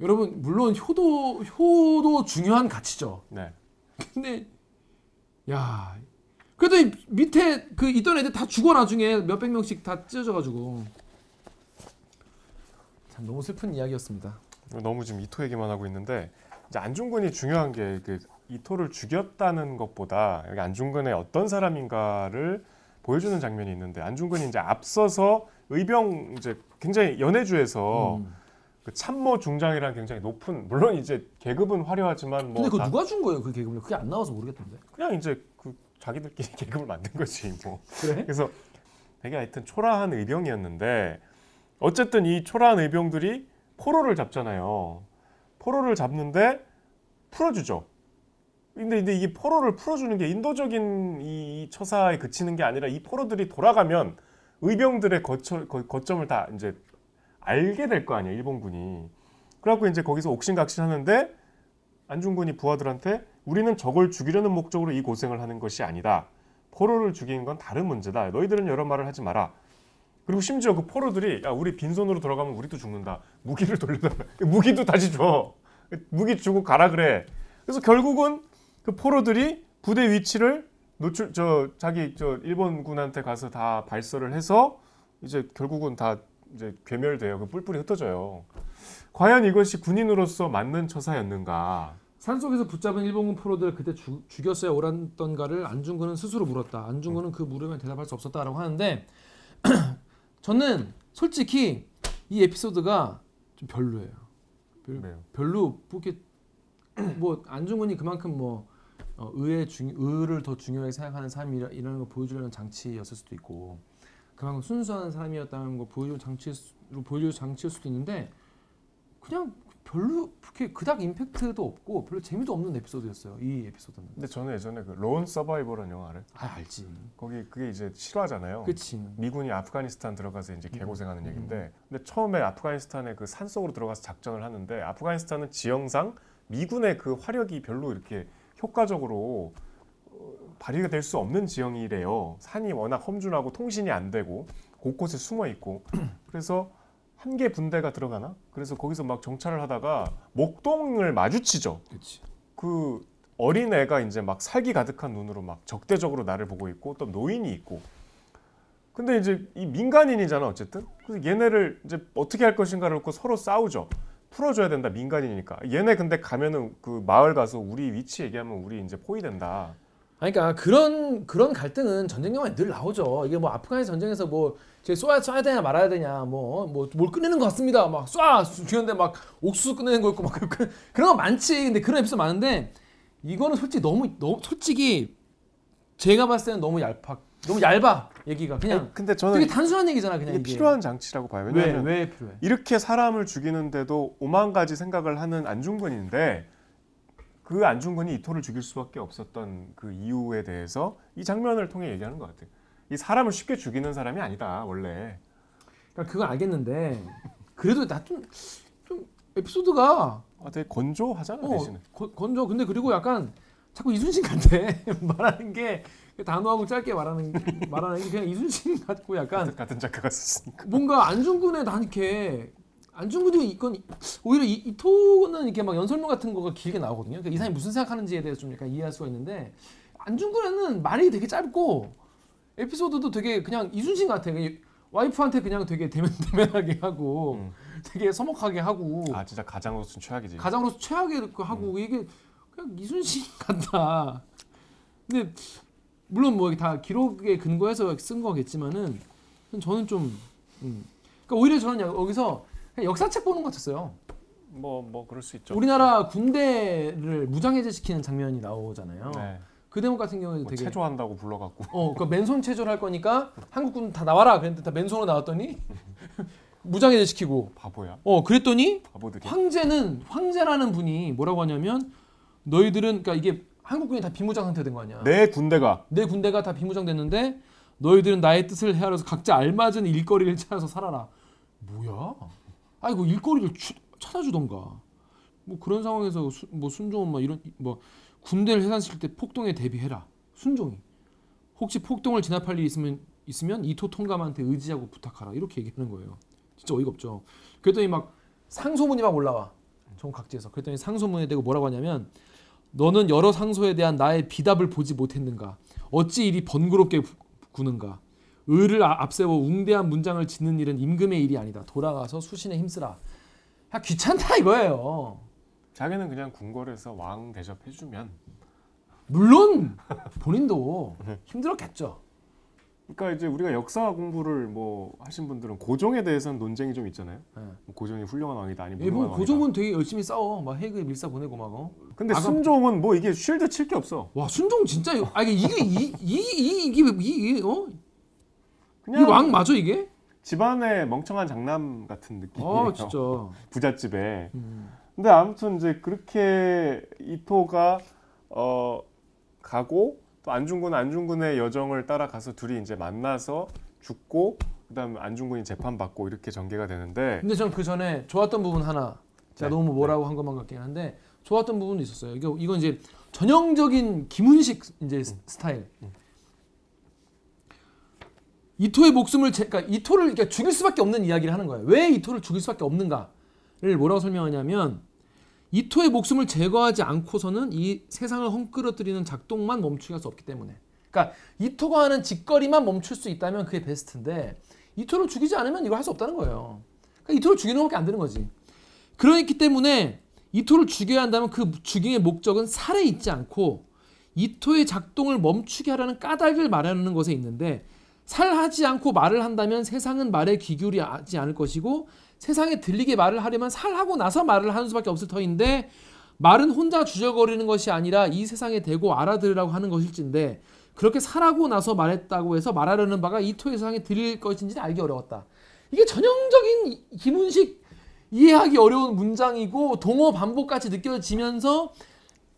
여러분 물론 효도 중요한 가치죠. 네. 근데 야. 그래도 밑에 그 있던 애들 다 죽어 나중에 몇백 명씩 다 찢어져가지고 참 너무 슬픈 이야기였습니다. 너무 지금 이토 얘기만 하고 있는데 이제 안중근이 중요한 게 그 이토를 죽였다는 것보다 여기 안중근의 어떤 사람인가를 보여주는 장면이 있는데, 안중근이 이제 앞서서 의병 이제 굉장히 연해주에서 그 참모 중장이랑 굉장히 높은, 물론 이제 계급은 화려하지만 뭐. 근데 그거 누가 준 거예요? 그 계급을? 그게 안 나와서 모르겠던데. 그냥 이제 그 자기들끼리 계급을 만든 거지 뭐. 그래? 그래서 되게 하여튼 초라한 의병이었는데, 어쨌든 이 초라한 의병들이 포로를 잡잖아요. 포로를 잡는데 풀어주죠. 근데 이게 포로를 풀어주는 게 인도적인 이 처사에 그치는 게 아니라, 이 포로들이 돌아가면 의병들의 거점을 다 이제 알게 될 거 아니야, 일본군이. 그래갖고 이제 거기서 옥신각신 하는데, 안중근이 부하들한테 우리는 적을 죽이려는 목적으로 이 고생을 하는 것이 아니다. 포로를 죽인 건 다른 문제다. 너희들은 여러 말을 하지 마라. 그리고 심지어 그 포로들이, 야, 우리 빈손으로 돌아가면 우리도 죽는다. 무기를 돌려달라. 무기도 다시 줘. 무기 주고 가라 그래. 그래서 결국은 그 포로들이 부대 위치를 일본군한테 가서 다 발설을 해서 이제 결국은 다 이제 괴멸돼요. 그 뿔뿔이 흩어져요. 과연 이것이 군인으로서 맞는 처사였는가? 산속에서 붙잡은 일본군 포로들 그때 죽였어야 옳았던가를 안중근은 스스로 물었다. 안중근은 그 물음에 대답할 수 없었다라고 하는데, 저는 솔직히 이 에피소드가 좀 별로예요. 별로 뭐 안중근이 그만큼 뭐 의를 더 중요하게 생각하는 사람이라는 걸 보여주려는 장치였을 수도 있고, 그만큼 순수한 사람이었다는 걸 보여줄 장치일 수도 있는데, 그냥 별로 그렇게 그닥 임팩트도 없고 별로 재미도 없는 에피소드였어요, 이 에피소드는. 근데 저는 예전에 그 론 서바이버라는 영화 알아요? 아, 알지. 거기 그게 이제 실화잖아요. 그치. 미군이 아프가니스탄 들어가서 이제 개고생하는 얘기인데, 근데 처음에 아프가니스탄의 그 산속으로 들어가서 작전을 하는데, 아프가니스탄은 지형상 미군의 그 화력이 별로 이렇게 효과적으로 발휘가 될 수 없는 지형이래요. 산이 워낙 험준하고 통신이 안 되고 곳곳에 숨어 있고. 그래서 한 개 분대가 들어가나? 그래서 거기서 막 정찰을 하다가 목동을 마주치죠. 그치. 그 어린 애가 이제 막 살기 가득한 눈으로 막 적대적으로 나를 보고 있고, 또 노인이 있고. 근데 이제 이 민간인이잖아 어쨌든. 그래서 얘네를 이제 어떻게 할 것인가를 놓고 서로 싸우죠. 풀어줘야 된다, 민간인이니까. 얘네 근데 가면은 그 마을 가서 우리 위치 얘기하면 우리 이제 포위된다. 그러니까 그런 갈등은 전쟁 영화에 늘 나오죠. 이게 뭐 아프가니스탄 전쟁에서 뭐 쟤 쏴야 되냐 말아야 되냐, 뭐 뭘 끝내는 것 같습니다. 막 쏴 죽였는데 막 옥수수 끝내는 거 있고 막 그런 거 많지. 근데 그런 에피소드 많은데, 이거는 솔직히 너무 솔직히 제가 봤을 때는 너무 얇아 얘기가. 그냥 아니, 근데 저는 되게 단순한 얘기잖아 그냥. 이게 필요한 장치라고 봐요. 왜냐하면 왜 필요해? 이렇게 사람을 죽이는데도 오만 가지 생각을 하는 안중근인데, 그 안중근이 이토를 죽일 수밖에 없었던 그 이유에 대해서 이 장면을 통해 얘기하는 것 같아요. 이 사람을 쉽게 죽이는 사람이 아니다 원래. 그러니까 그건 알겠는데, 그래도 나 좀 에피소드가 되게 건조하잖아 대신에. 건조. 근데 그리고 약간 자꾸 이순신 같아. 말하는 게 단호하고 짧게 말하는 게 그냥 이순신 같고, 약간 같은 작가가 썼으니까. 뭔가 안중근에 난 이렇게. 안중근도 이건 오히려 이토는 이렇게 막 연설문 같은 거가 길게 나오거든요. 그러니까 이 사람이 무슨 생각하는지에 대해서 좀 약간 이해할 수가 있는데, 안중근에는 말이 되게 짧고 에피소드도 되게 그냥 이순신 같아. 그냥 와이프한테 그냥 되게 대면하게 하고 되게 서먹하게 하고. 아 진짜 가장으로서 최악이지. 가장으로서 최악이 하고 이게 그냥 이순신 같다. 근데 물론 뭐 다 기록에 근거해서 쓴 거겠지만은 저는 좀 그러니까 오히려 저는 여기서 역사책 보는 것 같았어요. 뭐 그럴 수 있죠. 우리나라 군대를 무장해제시키는 장면이 나오잖아요. 네. 그 대목 같은 경우에도 되게 체조한다고 불러갖고. 그러니까 맨손 체조를 할 거니까 한국군 다 나와라. 그랬는데 다 맨손으로 나왔더니 무장해제시키고. 바보야. 그랬더니 바보들이. 황제라는 분이 뭐라고 하냐면, 너희들은 그러니까 이게 한국군이 다 비무장 상태 된 거 아니야. 내 군대가 다 비무장 됐는데 너희들은 나의 뜻을 헤아려서 각자 알맞은 일거리를 찾아서 살아라. 뭐야? 아이고 일거리를 찾아주던가. 뭐 그런 상황에서 뭐 순종은 막 이런 뭐 군대를 해산시킬 때 폭동에 대비해라. 순종이 혹시 폭동을 진압할 일이 있으면 이토 통감한테 의지하고 부탁하라. 이렇게 얘기하는 거예요. 진짜 어이가 없죠. 그랬더니 막 상소문이 막 올라와. 전 각지에서. 그랬더니 상소문에 대고 뭐라고 하냐면, 너는 여러 상소에 대한 나의 비답을 보지 못했는가. 어찌 이리 번거롭게 구는가. 의를 앞세워 웅대한 문장을 짓는 일은 임금의 일이 아니다. 돌아가서 수신에 힘쓰라. 야, 귀찮다 이거예요. 자기는 그냥 궁궐 에서 왕 대접해주면 물론 본인도 힘들었겠죠. 그러니까 이제 우리가 역사 공부를 뭐 하신 분들은 고종에 대해서는 논쟁이 좀 있잖아요. 네. 고종이 훌륭한 왕이다 아니면 무능한 왕이다. 고종은 되게 열심히 싸워. 막 해그에 밀사 보내고 막. 근데 순종은 뭐 이게 쉴드 칠 게 없어. 와 순종 진짜 아 이게 그냥 이 왕 맞아 이게? 집안의 멍청한 장남 같은 느낌이에요. 아, 진짜. 부잣집에. 근데 아무튼 이제 그렇게 이토가 가고 또 안중근의 여정을 따라가서 둘이 이제 만나서 죽고 그다음에 안중근이 재판받고 이렇게 전개가 되는데. 근데 전 그 전에 좋았던 부분 하나 제가 너무 뭐라고 한 것만 같긴 한데 좋았던 부분도 있었어요. 이건 이제 전형적인 김훈식 이제 스타일. 이토의 목숨을 그러니까 이토를 그러니까 죽일 수밖에 없는 이야기를 하는 거예요. 왜 이토를 죽일 수밖에 없는가를 뭐라고 설명하냐면 이토의 목숨을 제거하지 않고서는 이 세상을 헝클어뜨리는 작동만 멈추게 할 수 없기 때문에. 그러니까 이토가 하는 짓거리만 멈출 수 있다면 그게 베스트인데 이토를 죽이지 않으면 이걸 할 수 없다는 거예요. 그러니까 이토를 죽이는 것밖에 안 되는 거지. 그렇기 때문에 이토를 죽여야 한다면 그 죽임의 목적은 살에 있지 않고 이토의 작동을 멈추게 하라는 까닭을 말하는 것에 있는데 살하지 않고 말을 한다면 세상은 말에 귀 기울이지 않을 것이고 세상에 들리게 말을 하려면 살하고 나서 말을 하는 수밖에 없을 터인데 말은 혼자 주저거리는 것이 아니라 이 세상에 대고 알아들으라고 하는 것일진데 그렇게 살하고 나서 말했다고 해서 말하려는 바가 이토의 세상에 들릴 것인지는 알기 어려웠다. 이게 전형적인 김훈식 이해하기 어려운 문장이고 동어 반복같이 느껴지면서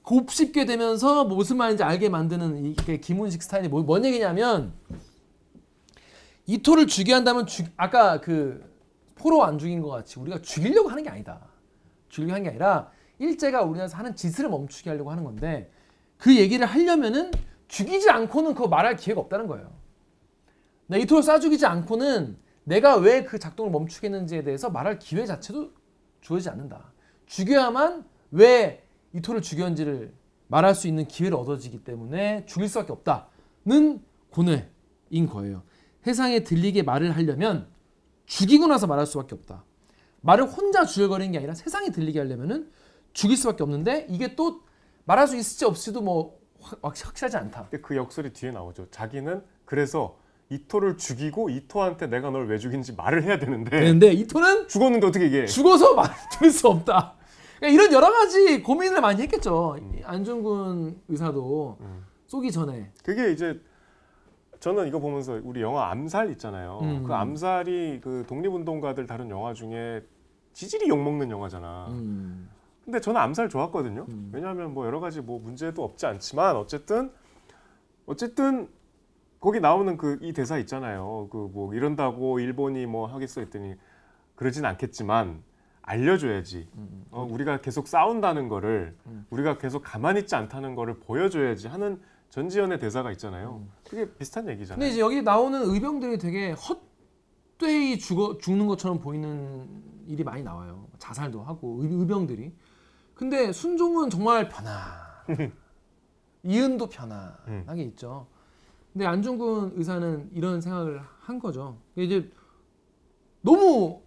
곱씹게 되면서 무슨 말인지 알게 만드는 이게 김훈식 스타일이 뭔 얘기냐면 이토를 죽여야 한다면 아까 그 포로 안 죽인 것 같이 우리가 죽이려고 하는 게 아니다. 죽이려고 하는 게 아니라 일제가 우리나라에서 하는 짓을 멈추게 하려고 하는 건데 그 얘기를 하려면은 죽이지 않고는 그거 말할 기회가 없다는 거예요. 내 이토를 쏴 죽이지 않고는 내가 왜 그 작동을 멈추게 했는지에 대해서 말할 기회 자체도 주어지지 않는다. 죽여야만 왜 이토를 죽였는지를 말할 수 있는 기회를 얻어지기 때문에 죽일 수밖에 없다는 고뇌인 거예요. 세상에 들리게 말을 하려면 죽이고 나서 말할 수밖에 없다. 말을 혼자 주절거리는 게 아니라 세상에 들리게 하려면은 죽일 수밖에 없는데 이게 또 말할 수 있을지 없을지도 뭐 확실하지 않다. 그 역설이 뒤에 나오죠. 자기는 그래서 이토를 죽이고 이토한테 내가 널 왜 죽인지 말을 해야 되는데 이토는 죽었는데 어떻게 얘기해? 죽어서 말을 들을 수 없다. 그러니까 이런 여러 가지 고민을 많이 했겠죠. 안중근 의사도 쏘기 전에. 그게 이제 저는 이거 보면서 우리 영화 암살 있잖아요. 그 암살이 그 독립운동가들 다른 영화 중에 지질이 욕먹는 영화잖아. 근데 저는 암살 좋았거든요. 왜냐하면 뭐 여러 가지 뭐 문제도 없지 않지만 어쨌든 거기 나오는 그 이 대사 있잖아요. 그 뭐 이런다고 일본이 뭐 하겠어 했더니 그러진 않겠지만 알려줘야지. 우리가 계속 싸운다는 거를 우리가 계속 가만히 있지 않다는 거를 보여줘야지 하는 전지현의 대사가 있잖아요. 그게 비슷한 얘기잖아요. 근데 이제 여기 나오는 의병들이 되게 헛되이 죽는 것처럼 보이는 일이 많이 나와요. 자살도 하고 의병들이. 근데 순종은 정말 편안하게 이은도 편안하게 있죠. 근데 안중근 의사는 이런 생각을 한 거죠. 이제 너무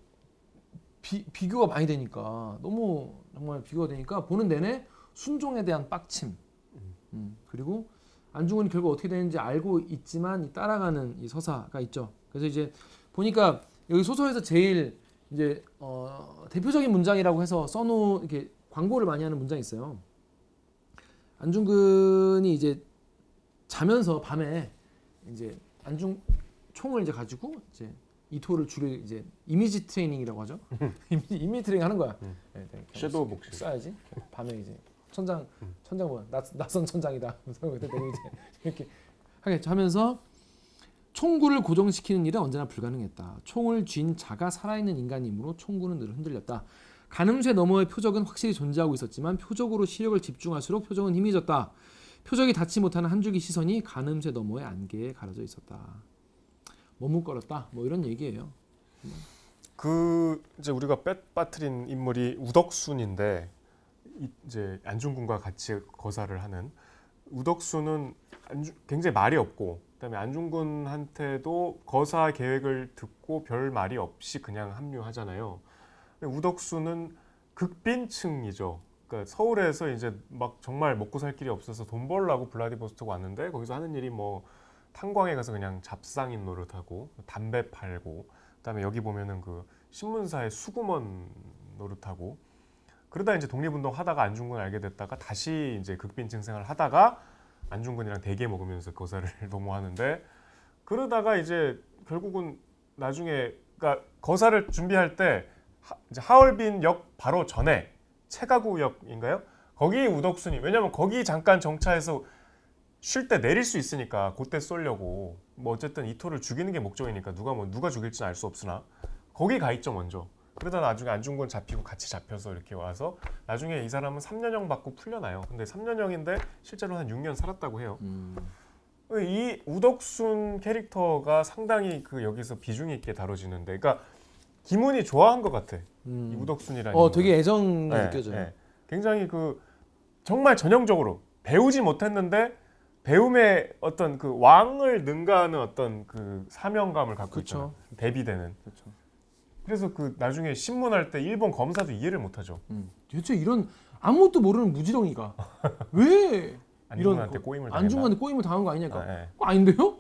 비교가 많이 되니까 너무 정말 비교가 되니까 보는 내내 순종에 대한 빡침 그리고 안중근이 결국 어떻게 되는지 알고 있지만 따라가는 이 서사가 있죠. 그래서 이제 보니까 여기 소설에서 제일 이제 대표적인 문장이라고 해서 써놓은 이렇게 광고를 많이 하는 문장이 있어요. 안중근이 이제 자면서 밤에 이제 총을 이제 가지고 이제 이토를 죽일 이제 이미지 트레이닝이라고 하죠. 이미지 트레이닝 하는 거야. 네, 섀도우 복싱 써야지. 밤에 이제 천장 보면 낯선 천장이다. 이렇게 하게 하면서 총구를 고정시키는 일은 언제나 불가능했다. 총을 쥔 자가 살아있는 인간이므로 총구는 늘 흔들렸다. 가늠쇠 너머의 표적은 확실히 존재하고 있었지만 표적으로 시력을 집중할수록 표적은 희미해졌다. 표적이 닿지 못하는 한 줄기 시선이 가늠쇠 너머의 안개에 가려져 있었다. 머뭇거렸다. 뭐 이런 얘기예요. 그 이제 우리가 빼빠뜨린 인물이 우덕순인데. 이제 안중근과 같이 거사를 하는 우덕순은 굉장히 말이 없고 그다음에 안중근한테도 거사 계획을 듣고 별 말이 없이 그냥 합류하잖아요. 우덕순은 극빈층이죠. 그러니까 서울에서 이제 막 정말 먹고 살 길이 없어서 돈 벌려고 블라디보스토크 왔는데 거기서 하는 일이 뭐 탄광에 가서 그냥 잡상인 노릇하고 담배 팔고 그다음에 여기 보면은 그 신문사의 수구먼 노릇하고 그러다 이제 독립운동 하다가 안중근 알게 됐다가 다시 이제 극빈층 생활을 하다가 안중근이랑 대게 먹으면서 거사를 도모하는데 그러다가 이제 결국은 나중에 그러니까 거사를 준비할 때 이제 하얼빈 역 바로 전에 체가구역인가요? 거기 우덕순이 왜냐면 거기 잠깐 정차해서 쉴 때 내릴 수 있으니까 그때 쏠려고 뭐 어쨌든 이토를 죽이는 게 목적이니까 누가 죽일지는 알 수 없으나 거기 가 있죠 먼저. 그러다 나중에 안중근 잡히고 같이 잡혀서 이렇게 와서 나중에 이 사람은 3년형 받고 풀려나요. 근데 3년형인데 실제로 한 6년 살았다고 해요. 이 우덕순 캐릭터가 상당히 그 여기서 비중 있게 다뤄지는데, 그러니까 김훈이 좋아한 것 같아. 이 우덕순이라는. 되게 애정이 느껴져요. 네. 굉장히 그 정말 전형적으로 배우지 못했는데 배움의 어떤 그 왕을 능가하는 어떤 그 사명감을 갖고 있잖아요. 대비되는. 그쵸. 그래서 그 나중에 신문할 때 일본 검사도 이해를 못하죠. 대체 이런 아무것도 모르는 무지렁이가 왜 안중근한테 꼬임을 당한 거 아니냐니까. 네. 아닌데요?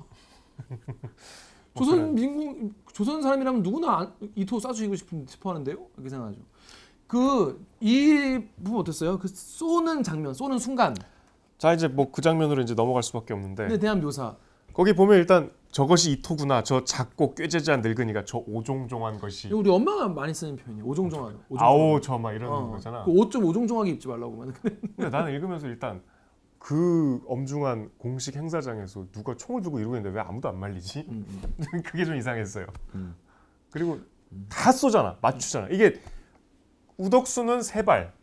조선 사람이라면 누구나 이토 쏴주시고 싶어하는데요? 이렇게 생각하죠. 이 부분 어땠어요? 쏘는 장면, 쏘는 순간. 자 이제 뭐 그 장면으로 이제 넘어갈 수밖에 없는데. 근데 대한 묘사. 거기 보면 일단 저것이 이토구나. 저 작고 꾀죄지한 늙은이가 저 오종종한 것이. 우리 엄마가 많이 쓰는 표현이에요. 오종종한. 아오 저 막 이러는 거잖아. 그 옷 좀 오종종하게 입지 말라고. 근데 나는 읽으면서 일단 그 엄중한 공식 행사장에서 누가 총을 들고 이러고 있는데 왜 아무도 안 말리지? 그게 좀 이상했어요. 그리고 다 쏘잖아. 맞추잖아. 이게 우덕수는 세 발.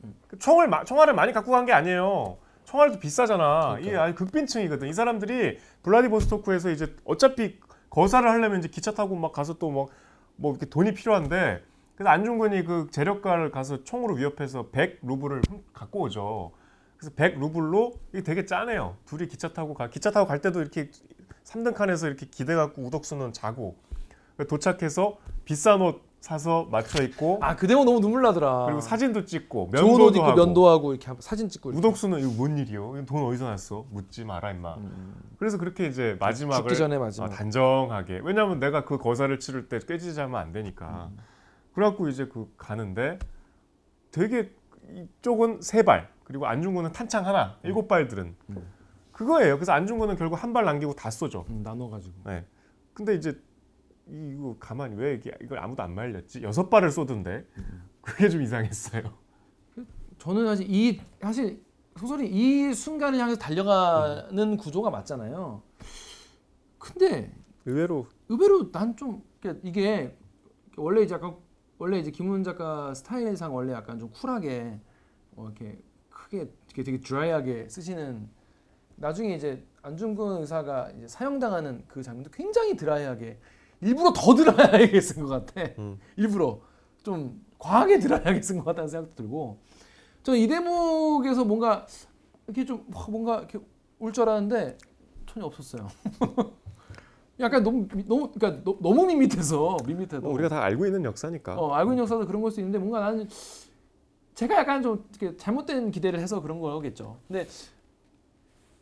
총알을 많이 갖고 간 게 아니에요. 총알도 비싸잖아. 이게 아주 극빈층이거든. 이 사람들이 블라디보스토크에서 이제 어차피 거사를 하려면 이제 기차 타고 막 가서 또 막 뭐 이렇게 돈이 필요한데 그래서 안중근이 그 재력가를 가서 총으로 위협해서 100루블을 갖고 오죠. 그래서 100루블로 이게 되게 짜네요. 둘이 기차 타고 갈 때도 이렇게 3등 칸에서 이렇게 기대갖고 우덕수는 자고 도착해서 비싼 옷 사서 맞춰 입고 그 대목 너무 눈물 나더라. 그리고 사진도 찍고 면도도 입고 하고 면도하고 이렇게 사진 찍고 이렇게. 우덕수는 이거 뭔 일이요? 돈 어디서 났어? 묻지 마라 임마. 그래서 그렇게 이제 마지막을 죽기 전에 마지막. 단정하게. 왜냐면 내가 그 거사를 치를 때 깨지자면 안 되니까. 그래갖고 이제 가는데 되게 이쪽은 세 발. 그리고 안중근은 탄창 하나, 7발들은 그거예요. 그래서 안중근은 결국 한 발 남기고 다 쏘죠. 나눠가지고. 네. 근데 이제 이거 가만히 왜 이걸 아무도 안 말렸지? 6발을 쏘던데. 그게 좀 이상했어요. 저는 사실 소설이 이 순간을 향해서 달려가는 구조가 맞잖아요. 근데 의외로 난 좀 이게 원래 이제 김훈 작가 스타일상 원래 약간 좀 쿨하게 이렇게. 크게 되게 드라이하게 쓰시는 나중에 이제 안중근 의사가 이제 사형당하는 그 장면도 굉장히 드라이하게 일부러 더 드라이하게 쓴 것 같아. 일부러 좀 과하게 드라이하게 쓴 것 같다는 생각도 들고 저는 이 대목에서 뭔가 이렇게 울 줄 알았는데 전혀 없었어요. 약간 너무 밋밋해서 우리가 다 알고 있는 역사니까 알고 있는 역사도 그런 걸 수 있는데 뭔가 나는 제가 약간 좀 잘못된 기대를 해서 그런 거겠죠. 근데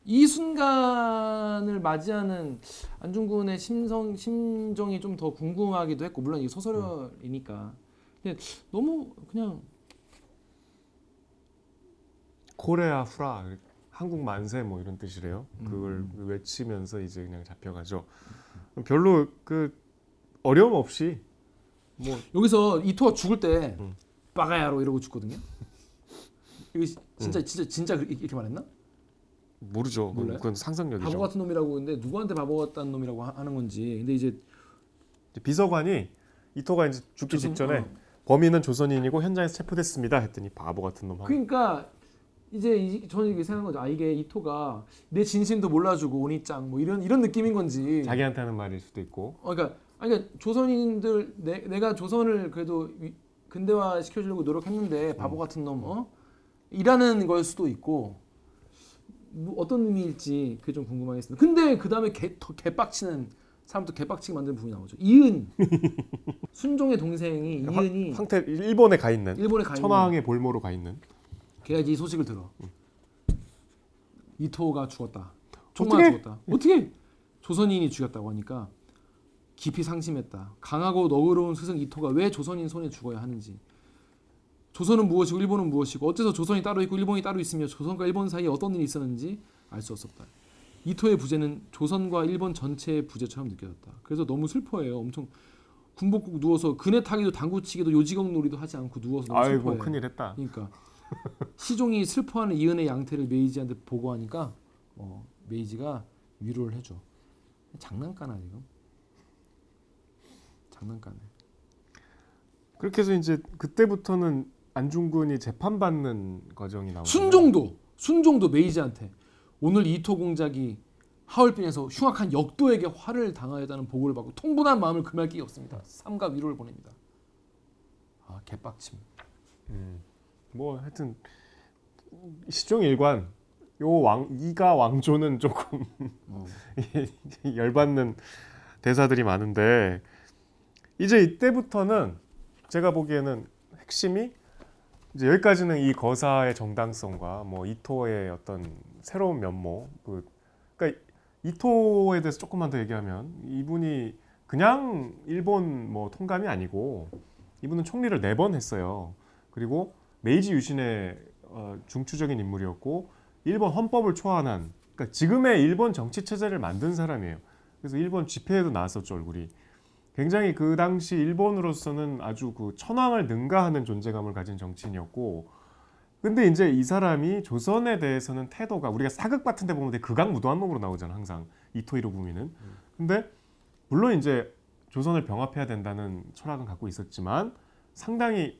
이 순간을 맞이하는 안중근의 심정이 좀 더 궁금하기도 했고, 물론 이게 소설이니까. 근데 너무 그냥 코레아 후라, 한국 만세 뭐 이런 뜻이래요. 그걸 외치면서 이제 그냥 잡혀가죠. 별로 어려움 없이 뭐 여기서 이토가 죽을 때. 빠가야로 이러고 죽거든요. 이게 진짜 이렇게 말했나? 모르죠. 그건 상상력이죠. 바보 같은 놈이라고 근데 누구한테 바보 같다는 놈이라고 하는 건지. 근데 이제 비서관이 이토가 이제 죽기 직전에 범인은 조선인이고 현장에서 체포됐습니다. 했더니 바보 같은 놈. 그러니까 이제 저는 이렇게 생각한 거죠. 이게 이토가 내 진심도 몰라주고 오니짱 뭐 이런 느낌인 건지. 자기한테 하는 말일 수도 있고. 그러니까 조선인들 내가 조선을 그래도 근대화 시켜주려고 노력했는데 바보 같은 놈 이라는 걸 수도 있고 뭐 어떤 의미일지 그게 좀 궁금하겠습니다. 근데 그 다음에 개빡치는 사람도 개빡치게 만드는 부분이 나오죠. 이은 순종의 동생이 이은이 일본에 가 있는 천황의 볼모로 가 있는 걔가 이제 이 소식을 들어. 이토가 죽었다. 총만 죽었다. 어떻게? 조선인이 죽였다고 하니까 깊이 상심했다. 강하고 너그러운 스승 이토가 왜 조선인 손에 죽어야 하는지. 조선은 무엇이고 일본은 무엇이고 어째서 조선이 따로 있고 일본이 따로 있으며 조선과 일본 사이에 어떤 일이 있었는지 알 수 없었다. 이토의 부재는 조선과 일본 전체의 부재처럼 느껴졌다. 그래서 너무 슬퍼해요. 엄청 군복국 누워서 그네 타기도 당구치기도 요지경 놀이도 하지 않고 누워서 너무 슬퍼해요. 아이고 큰일 했다. 그러니까 시종이 슬퍼하는 이은의 양태를 메이지한테 보고하니까 메이지가 위로를 해줘. 장난까나 지금? 장난까네. 그렇게 해서 이제 그때부터는 안중근이 재판받는 과정이 나오고 순종도 메이지한테 오늘 이토 공작이 하얼빈에서 흉악한 역도에게 화를 당하였다는 보고를 받고 통분한 마음을 금할 길이 없습니다. 삼가 위로를 보냅니다. 아 개빡침. 뭐 하여튼 시종 일관 이가 왕조는 조금 열받는 대사들이 많은데 이제 이때부터는 제가 보기에는 핵심이 이제 여기까지는 이 거사의 정당성과 뭐 이토의 어떤 새로운 면모 그러니까 이토에 대해서 조금만 더 얘기하면 이분이 그냥 일본 뭐 통감이 아니고 이분은 총리를 4번 했어요. 그리고 메이지 유신의 중추적인 인물이었고 일본 헌법을 초안한 그러니까 지금의 일본 정치 체제를 만든 사람이에요. 그래서 일본 집회에도 나왔었죠. 얼굴이 굉장히 그 당시 일본으로서는 아주 그 천황을 능가하는 존재감을 가진 정치인이었고 근데 이제 이 사람이 조선에 대해서는 태도가 우리가 사극 같은 데 보면 되게 극악무도한 놈으로 나오잖아. 항상 이토 히로부미는. 근데 물론 이제 조선을 병합해야 된다는 철학은 갖고 있었지만 상당히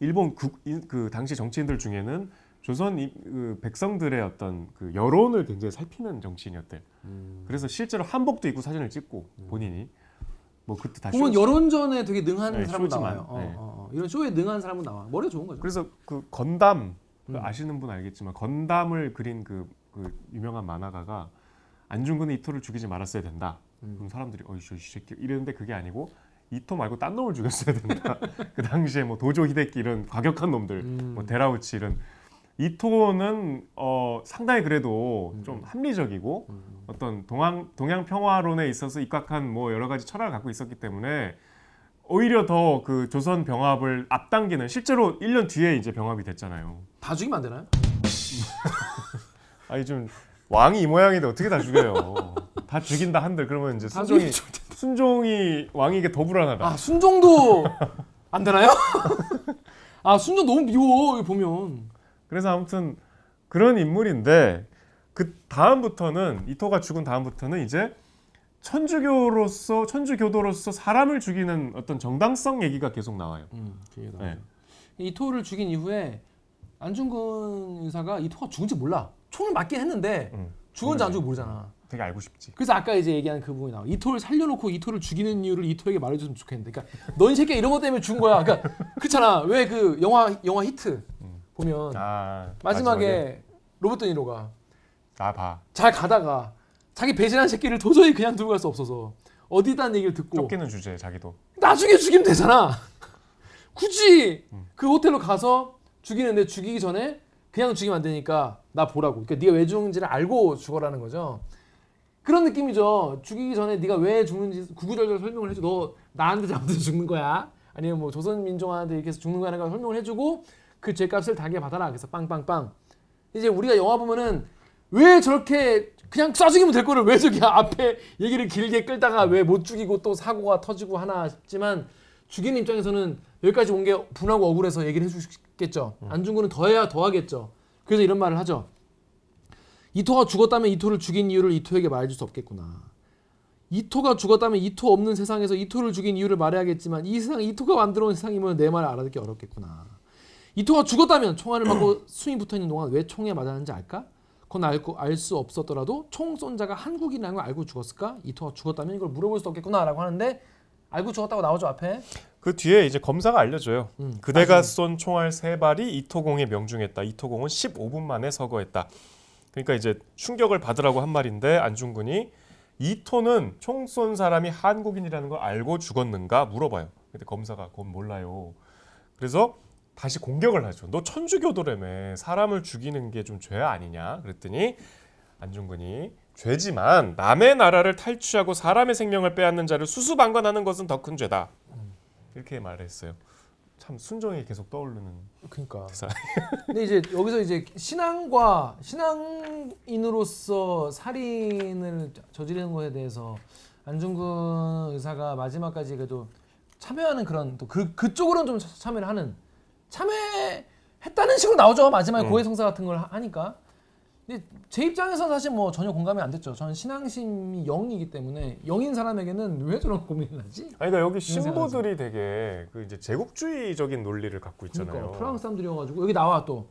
일본 그 당시 정치인들 중에는 조선 그 백성들의 어떤 그 여론을 굉장히 살피는 정치인이었대. 그래서 실제로 한복도 입고 사진을 찍고 본인이. 뭐 그때 다시 보면 여론전에 되게 능한 사람은 나와요. 이런 쇼에 능한 사람은 나와. 머리 좋은 거죠. 그래서 그 건담 아시는 분 알겠지만 건담을 그린 그 유명한 만화가가 안중근은 이토를 죽이지 말았어야 된다. 그럼 사람들이 어이씨 새끼 이랬는데 그게 아니고 이토 말고 딴 놈을 죽였어야 된다. 그 당시에 뭐 도조 히데키 이런 과격한 놈들, 뭐 데라우치 이런 이토는 상당히 그래도 좀 합리적이고 어떤 동양 평화론에 있어서 입각한 뭐 여러 가지 철학을 갖고 있었기 때문에 오히려 더 그 조선 병합을 앞당기는 실제로 1년 뒤에 이제 병합이 됐잖아요. 다 죽이면 안 되나요? 아니 좀 왕이 이 모양인데 어떻게 다 죽여요? 다 죽인다 한들 그러면 이제 순종이 왕에게 더 불안하다. 아 순종도 안 되나요? 아 순종 너무 미워 이거 보면. 그래서 아무튼 그런 인물인데 그 다음부터는 이토가 죽은 다음부터는 이제 천주교도로서 사람을 죽이는 어떤 정당성 얘기가 계속 나와요. 네. 이토를 죽인 이후에 안중근 의사가 이토가 죽은지 몰라. 총을 맞긴 했는데 죽은지 안 죽은지 모르잖아. 되게 알고 싶지. 그래서 아까 이제 얘기한 그 부분이 나와. 이토를 살려놓고 이토를 죽이는 이유를 이토에게 말해줬으면 좋겠는데. 그러니까 넌 이 새끼 이런 것 때문에 죽은 거야. 그러니까 그렇잖아. 왜 그 영화 히트. 보면 마지막에 로버트 드니로가 잘 가다가 자기 배신한 새끼를 도저히 그냥 두고 갈 수 없어서 어디다는 얘기를 듣고 쫓기는 주제에 자기도 나중에 죽이면 되잖아. 굳이 그 호텔로 가서 죽이는데 죽이기 전에 그냥 죽이면 안 되니까 나 보라고. 그러니까 네가 왜 죽는지를 알고 죽어라는 거죠. 그런 느낌이죠. 죽이기 전에 네가 왜 죽는지 구구절절 설명을 해줘. 너 나한테 잘못해서 죽는 거야. 아니면 뭐 조선 민족한테 이렇게 해서 죽는 거야. 라는 걸 설명을 해주고 그 죄값을 달게 받아라. 그래서 빵빵빵. 이제 우리가 영화 보면은 왜 저렇게 그냥 쏴 죽이면 될 거를 왜 저기 앞에 얘기를 길게 끌다가 왜 못 죽이고 또 사고가 터지고 하나 싶지만 죽이는 입장에서는 여기까지 온 게 분하고 억울해서 얘기를 해주겠죠. 안중근은 더해야 더하겠죠. 그래서 이런 말을 하죠. 이토가 죽었다면 이토를 죽인 이유를 이토에게 말해줄 수 없겠구나. 이토가 죽었다면 이토 없는 세상에서 이토를 죽인 이유를 말해야겠지만 이 세상 이토가 만들어온 세상이면 내 말을 알아듣기 어렵겠구나. 이토가 죽었다면 총알을 맞고 숨이 붙어있는 동안 왜 총에 맞았는지 알까? 그건 알 수 없었더라도 총 쏜 자가 한국인이라는 걸 알고 죽었을까? 이토가 죽었다면 이걸 물어볼 수도 없겠구나 라고 하는데 알고 죽었다고 나오죠 앞에. 그 뒤에 이제 검사가 알려줘요. 그대가 쏜 총알 3발이 이토공에 명중했다. 이토공은 15분 만에 서거했다. 그러니까 이제 충격을 받으라고 한 말인데 안중근이 이토는 총 쏜 사람이 한국인이라는 걸 알고 죽었는가 물어봐요. 근데 검사가 그건 몰라요. 그래서 다시 공격을 하죠. 너 천주교도라며 사람을 죽이는 게 좀 죄 아니냐? 그랬더니 안중근이 죄지만 남의 나라를 탈취하고 사람의 생명을 빼앗는 자를 수수방관하는 것은 더 큰 죄다. 이렇게 말했어요. 참 순종이 계속 떠오르는. 그러니까. 대사. 근데 이제 여기서 이제 신앙과 신앙인으로서 살인을 저지르는 것에 대해서 안중근 의사가 마지막까지 그래도 참여하는 그런 또 그쪽으로는 좀 참여를 하는 참여했다는 식으로 나오죠. 마지막에 고해성사 같은 걸 하니까. 근데 제 입장에서는 사실 뭐 전혀 공감이 안 됐죠. 저는 신앙심이 0이기 때문에 0인 사람에게는 왜 저런 고민을 하지? 아니 그러니까 여기 신부들이 되게 그 이제 제국주의적인 논리를 갖고 있잖아요. 그러니까, 프랑스 사람들이어가지고 여기 나와 또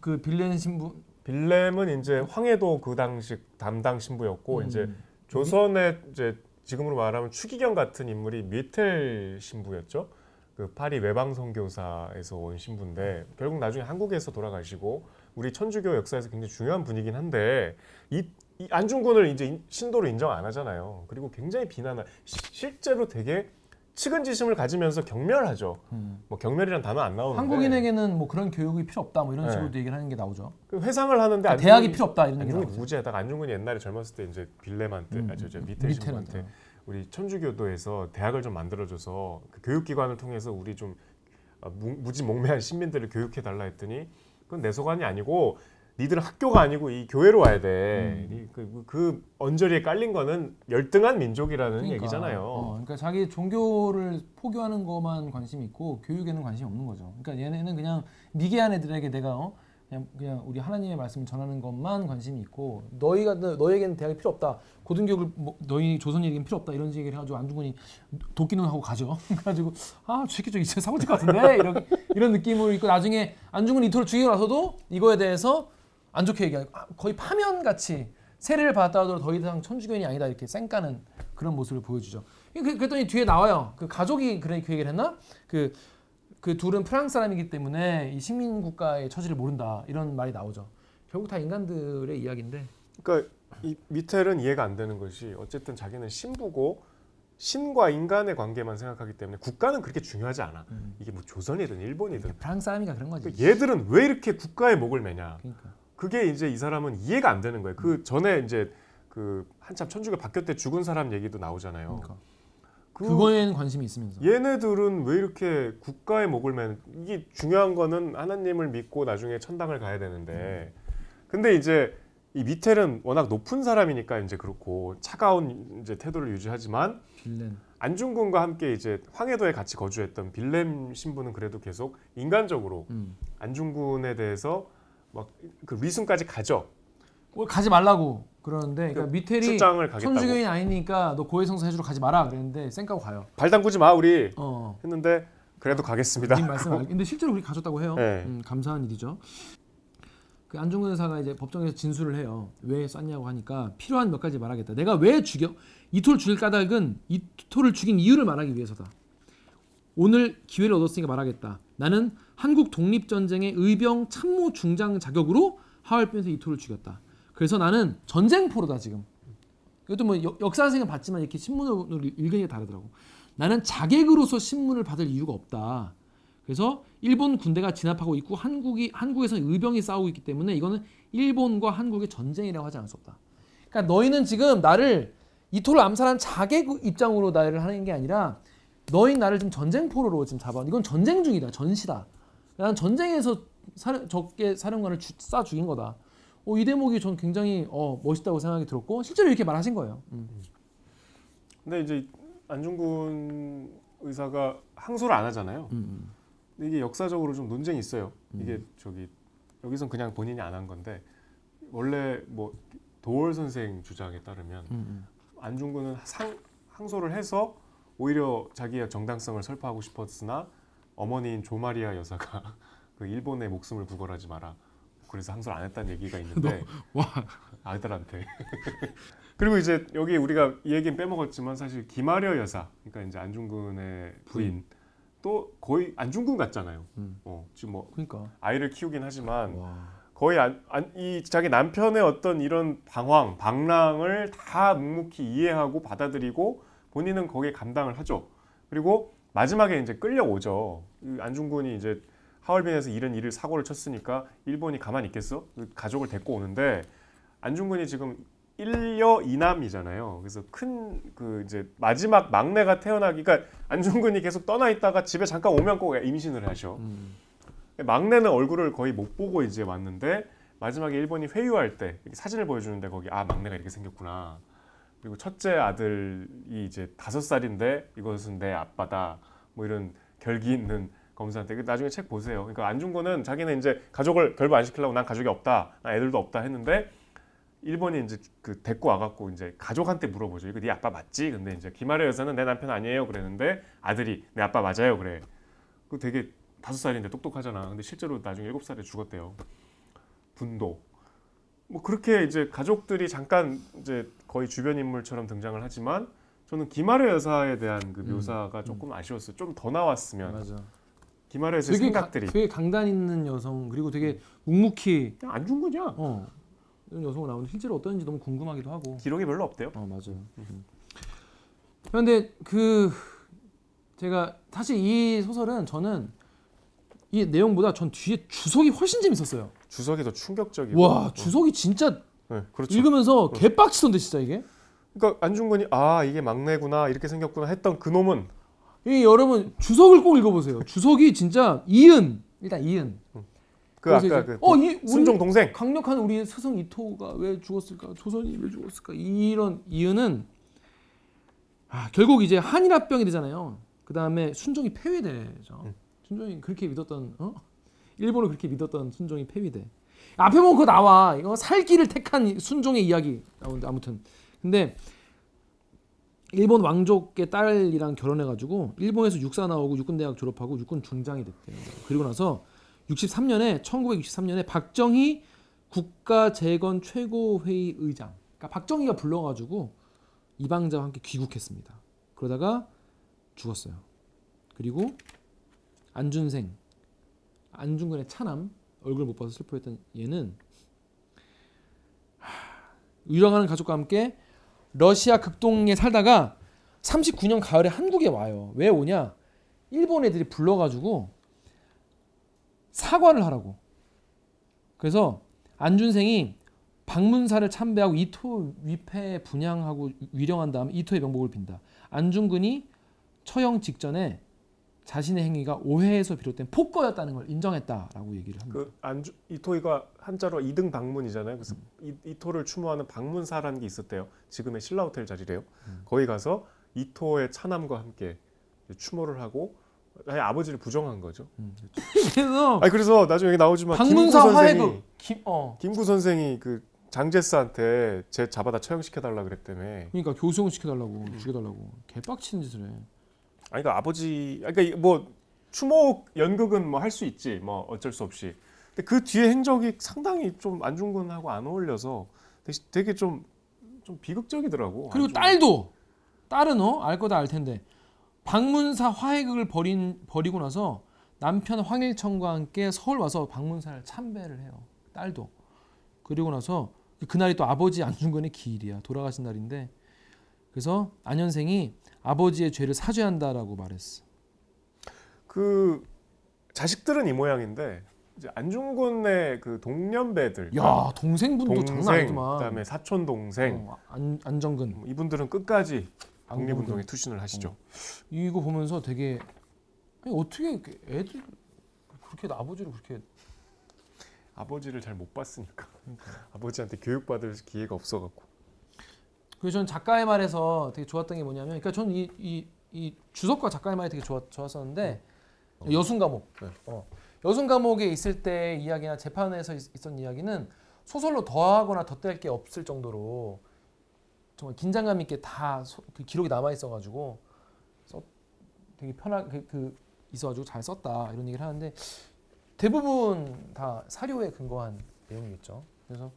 그 빌렘 신부. 빌렘은 이제 황해도 그 당시 담당 신부였고 이제 조선의 이제 지금으로 말하면 추기경 같은 인물이 뮈텔 신부였죠. 그 파리 외방 선교사에서 온 신부인데 결국 나중에 한국에서 돌아가시고. 우리 천주교 역사에서 굉장히 중요한 분이긴 한데 이 안중근을 이제 신도로 인정 안 하잖아요. 그리고 굉장히 비난을 실제로 되게 측은지심을 가지면서 경멸하죠. 뭐 경멸이란 단어 안 나오는데 한국인에게는 뭐 그런 교육이 필요 없다 뭐 이런 식으로 얘기를 하는 게 나오죠. 그 회상을 하는데 그러니까 대학이 필요 없다 이런 얘기가 나오죠. 무지하다가 안중근이 옛날에 젊었을 때 이제 빌렘한테 아저 밑에 신부한테 우리 천주교도에서 대학을 좀 만들어줘서 그 교육기관을 통해서 우리 좀 무지몽매한 시민들을 교육해달라 했더니 그건 내 소관이 아니고 니들은 학교가 아니고 이 교회로 와야 돼. 그 언저리에 깔린 거는 열등한 민족이라는 그러니까, 얘기잖아요. 그러니까 자기 종교를 포교하는 것만 관심이 있고 교육에는 관심이 없는 거죠. 그러니까 얘네는 그냥 미개한 애들에게 내가 그냥 우리 하나님의 말씀을 전하는 것만 관심이 있고 너에게는 대학이 필요 없다. 고등교육을 뭐, 너희 조선일에게는 필요 없다. 이런 얘기를 해가지고 안중근이 도끼눈하고 가죠. 그래가지고 아 저 새끼 저 이제 사고칠 것 같은데 이런 느낌으로 있고 나중에 안중근이 이토를 죽이고 나서도 이거에 대해서 안 좋게 얘기하고 거의 파면같이 세례를 받았다더라도 더 이상 천주교인이 아니다 이렇게 쌩까는 그런 모습을 보여주죠. 그랬더니 뒤에 나와요. 그 가족이 그래 그 얘기를 했나? 그 둘은 프랑스 사람이기 때문에 이 식민국가의 처지를 모른다 이런 말이 나오죠. 결국 다 인간들의 이야기인데. 그러니까 이 미텔은 이해가 안 되는 것이 어쨌든 자기는 신부고 신과 인간의 관계만 생각하기 때문에 국가는 그렇게 중요하지 않아. 이게 뭐 조선이든 일본이든. 그러니까 프랑스 사람이가 그런 거지. 그러니까 얘들은 왜 이렇게 국가에 목을 매냐. 그러니까. 그게 이제 이 사람은 이해가 안 되는 거예요. 그 전에 이제 그 한참 천주교 바뀌었을 때 죽은 사람 얘기도 나오잖아요. 그러니까. 그거에는 관심이 있으면서 얘네들은 왜 이렇게 국가의 목을 매는 이게 중요한 거는 하나님을 믿고 나중에 천당을 가야 되는데 근데 이제 이 미텔은 워낙 높은 사람이니까 이제 그렇고 차가운 이제 태도를 유지하지만 빌렘. 안중근과 함께 이제 황해도에 같이 거주했던 빌렘 신부는 그래도 계속 인간적으로 안중근에 대해서 막 그 위순까지 가죠. 가지 말라고 그러는데 그러니까 미텔이 천주교인 아니니까 너 고해성사 해주러 가지 마라 그랬는데 쌩까고 가요. 발 담그지 마 우리 했는데 그래도 가겠습니다. 근데 실제로 우리 가졌다고 해요. 네. 감사한 일이죠. 그 안중근 의사가 이제 법정에서 진술을 해요. 왜 쐈냐고 하니까 필요한 몇 가지 말하겠다. 내가 왜 죽여? 이토를 죽일 까닭은 이토를 죽인 이유를 말하기 위해서다. 오늘 기회를 얻었으니까 말하겠다. 나는 한국 독립전쟁의 의병 참모 중장 자격으로 하얼빈에서 이토를 죽였다. 그래서 나는 전쟁포로다 지금. 이것도 뭐 역사선생은 봤지만 이렇게 신문으로 읽으니까 다르더라고. 나는 자객으로서 신문을 받을 이유가 없다. 그래서 일본 군대가 진압하고 있고 한국에서 의병이 싸우고 있기 때문에 이거는 일본과 한국의 전쟁이라고 하지 않을 수 없다. 그러니까 너희는 지금 나를 이토를 암살한 자객 입장으로 나를 하는 게 아니라 너희 나를 지금 전쟁포로로 지금 잡아. 이건 전쟁 중이다. 전시다. 나는 전쟁에서 적의 사령관을 쏴 죽인 거다. 이 대목이 전 굉장히 멋있다고 생각이 들었고 실제로 이렇게 말하신 거예요. 근데 이제 안중근 의사가 항소를 안 하잖아요. 근데 이게 역사적으로 좀 논쟁이 있어요. 이게 여기선 그냥 본인이 안 한 건데 원래 뭐 도월 선생 주장에 따르면 안중근은 항소를 해서 오히려 자기의 정당성을 설파하고 싶었으나 어머니인 조마리아 여사가 그 일본의 목숨을 구걸하지 마라. 그래서 항소를 안 했다는 얘기가 있는데 아들한테 그리고 이제 여기 우리가 이 얘기는 빼먹었지만 사실 김아려 여사 그러니까 이제 안중근의 부인 또 거의 안중근 같잖아요. 지금 뭐 그러니까. 아이를 키우긴 하지만 거의 이 자기 남편의 어떤 이런 방랑을 다 묵묵히 이해하고 받아들이고 본인은 거기에 감당을 하죠. 그리고 마지막에 이제 끌려오죠. 안중근이 이제 하얼빈에서 이런 일을 사고를 쳤으니까 일본이 가만히 있겠어? 가족을 데리고 오는데 안중근이 지금 1녀 2남이잖아요. 그래서 큰 그 이제 마지막 막내가 태어나기, 그러니까 안중근이 계속 떠나 있다가 집에 잠깐 오면 꼭 임신을 하셔. 막내는 얼굴을 거의 못 보고 이제 왔는데 마지막에 일본이 회유할 때 사진을 보여주는데 거기 아 막내가 이렇게 생겼구나. 그리고 첫째 아들이 이제 5살인데 이것은 내 아빠다. 뭐 이런 결기 있는 검사한테 나중에 책 보세요. 그러니까 안중근은 자기는 이제 가족을 결부 안 시키려고 난 가족이 없다, 난 애들도 없다 했는데. 일본이 이제 그 데리고 와갖고 이제 가족한테 물어보죠. 이거 네 아빠 맞지? 근데 이제 김아래 여사는 내 남편 아니에요 그랬는데 아들이 내 아빠 맞아요 그래. 그 되게 5살인데 똑똑하잖아. 근데 실제로 나중에 7살에 죽었대요. 분도. 뭐 그렇게 이제 가족들이 잠깐 이제 거의 주변 인물처럼 등장을 하지만 저는 김아래 여사에 대한 그 묘사가 조금 아쉬웠어요. 좀 더 나왔으면. 맞아. 김아래 여사의 생각들이. 되게 강단 있는 여성 그리고 되게 묵묵히. 그냥 안중근이야. 이런 여성으로 나오는데 실제로 어떤지 너무 궁금하기도 하고 기록이 별로 없대요. 맞아요. 그런데 그 제가 사실 이 소설은 저는 이 내용보다 전 뒤에 주석이 훨씬 재밌었어요. 주석이 더 충격적이고 와 주석이 진짜 네, 그렇죠. 읽으면서 개빡치던데 진짜 이게. 그러니까 안중근이 아 이게 막내구나 이렇게 생겼구나 했던 그 놈은 이 여러분 주석을 꼭 읽어보세요. 주석이 진짜 이은 일단 이은. 그 아까 그 순종 동생 강력한 우리의 스승 이토가 왜 죽었을까 조선이 왜 죽었을까 이런 이유는 결국 이제 한일합병이 되잖아요. 그 다음에 순종이 폐위되죠. 순종이 그렇게 믿었던 일본을 그렇게 믿었던 순종이 폐위돼. 앞에 보면 그거 나와 이거 살기를 택한 순종의 이야기 나오는데 아무튼 근데 일본 왕족의 딸이랑 결혼해가지고 일본에서 육사 나오고 육군대학 졸업하고 육군 중장이 됐대요. 그리고 나서 1963년에 박정희 국가재건 최고회의 의장, 그러니까 박정희가 불러가지고 이방자와 함께 귀국했습니다. 그러다가 죽었어요. 그리고 안준생, 안중근의 차남, 얼굴 못 봐서 슬퍼했던 얘는 유랑하는 가족과 함께 러시아 극동에 살다가 39년 가을에 한국에 와요. 왜 오냐? 일본 애들이 불러가지고 사과를 하라고. 그래서 안준생이 박문사를 참배하고 이토 위패 분양하고 위령한 다음에 이토의 명복을 빈다. 안중근이 처형 직전에 자신의 행위가 오해에서 비롯된 폭거였다는 걸 인정했다라고 얘기를 합니다. 그 이토가 한자로 이등 박문이잖아요. 그래서 이토를 추모하는 박문사라는 게 있었대요. 지금의 신라호텔 자리래요. 거기 가서 이토의 차남과 함께 추모를 하고 아니 아버지를 부정한 거죠. 그래서 아니 그래서 나중에 여기 나오지만 박문사 화해극 김구 선생이 그 장제스한테 쟤 잡아다 처형시켜 달라 그랬다며. 그러니까 교수형 시켜 달라고 죽여 달라고 개빡치는 짓을 해. 아니 그러니까 아버지 그러니까 뭐 추모 연극은 뭐 할 수 있지 뭐 어쩔 수 없이. 근데 그 뒤에 행적이 상당히 좀 안중근하고 안 어울려서 되게 좀 비극적이더라고. 그리고 안중근. 딸은 알 거다 알 텐데. 박문사 화해극을 버리고 나서 남편 황일천과 함께 서울 와서 박문사를 참배를 해요. 딸도. 그리고 나서 그날이 또 아버지 안중근의 기일이야. 돌아가신 날인데 그래서 안현생이 아버지의 죄를 사죄한다라고 말했어. 그 자식들은 이 모양인데 이제 안중근의 그 동년배들. 야 동생분도 장난 아니지만. 그다음에 사촌 동생. 안정근. 이분들은 끝까지. 독립운동에 투신을 하시죠. 이거 보면서 되게 아니, 어떻게 애들 그렇게 아버지를 그렇게 아버지를 잘 못 봤으니까 아버지한테 교육받을 기회가 없어갖고. 그래서 저는 작가의 말에서 되게 좋았던 게 뭐냐면, 그러니까 저는 이 주석과 작가의 말이 되게 좋았었는데 여순 감옥, 여순 감옥에 있을 때 이야기나 재판에서 있었던 이야기는 소설로 더하거나 덧댈 게 없을 정도로. 정말 긴장감 있게 다 그 기록이 남아 있어가지고 되게 편하게 그 있어가지고 잘 썼다 이런 얘기를 하는데 대부분 다 사료에 근거한 내용이겠죠. 그래서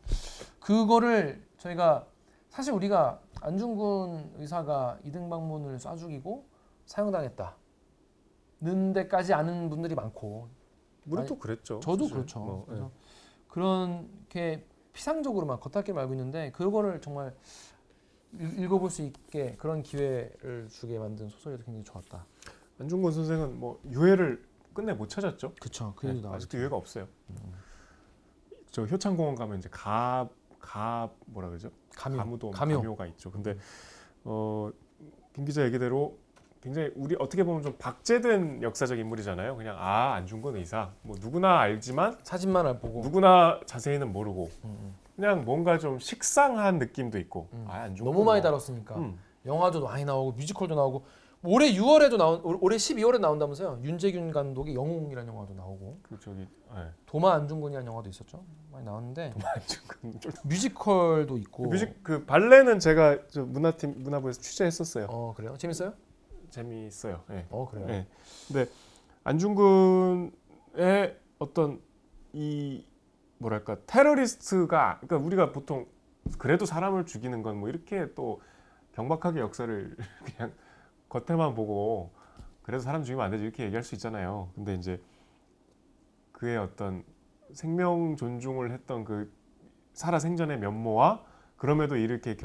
그거를 저희가 사실 우리가 안중근 의사가 이등 박문을 쏴 죽이고 사형당했다 는 데까지 아는 분들이 많고 우리도 그랬죠. 저도 사실. 그렇죠. 그래서 그렇게 피상적으로만 겉핥기를 알고 있는데 그거를 정말 읽어볼 수 있게 그런 기회를 주게 만든 소설이 굉장히 좋았다. 안중근 선생은 뭐 유해를 끝내 못 찾았죠. 그렇죠. 네, 아직도 기회가 없어요. 저 효창공원 가면 이제 뭐라 그러죠? 가무도 감묘가 있죠. 근데 김 기자 얘기대로 굉장히 우리 어떻게 보면 좀 박제된 역사적 인물이잖아요. 그냥 안중근 의사 뭐 누구나 알지만 사진만 보고 누구나 자세히는 모르고 그냥 뭔가 좀 식상한 느낌도 있고 안중근 너무 많이 다뤘으니까 영화도 많이 나오고 뮤지컬도 나오고 뭐 올해 6월에도 올해 12월에 나온다면서요. 윤재균 감독의 영웅이라는 영화도 나오고 그 저기 네. 도마 안중근이라는 영화도 있었죠. 많이 나왔는데 도마 안중근 뮤지컬도 있고 그 발레는 제가 저 문화부에서 취재했었어요. 그래요? 재밌어요? 재미있어요. 네. 그래요. 네. 근데 안중근의 어떤 이 뭐랄까 테러리스트가 그러니까 우리가 보통 그래도 사람을 죽이는 건 뭐 이렇게 또 경박하게 역사를 그냥 겉에만 보고 그래서 사람 죽이면 안 되지 이렇게 얘기할 수 있잖아요. 근데 이제 그의 어떤 생명 존중을 했던 그 살아생전의 면모와 그럼에도 이렇게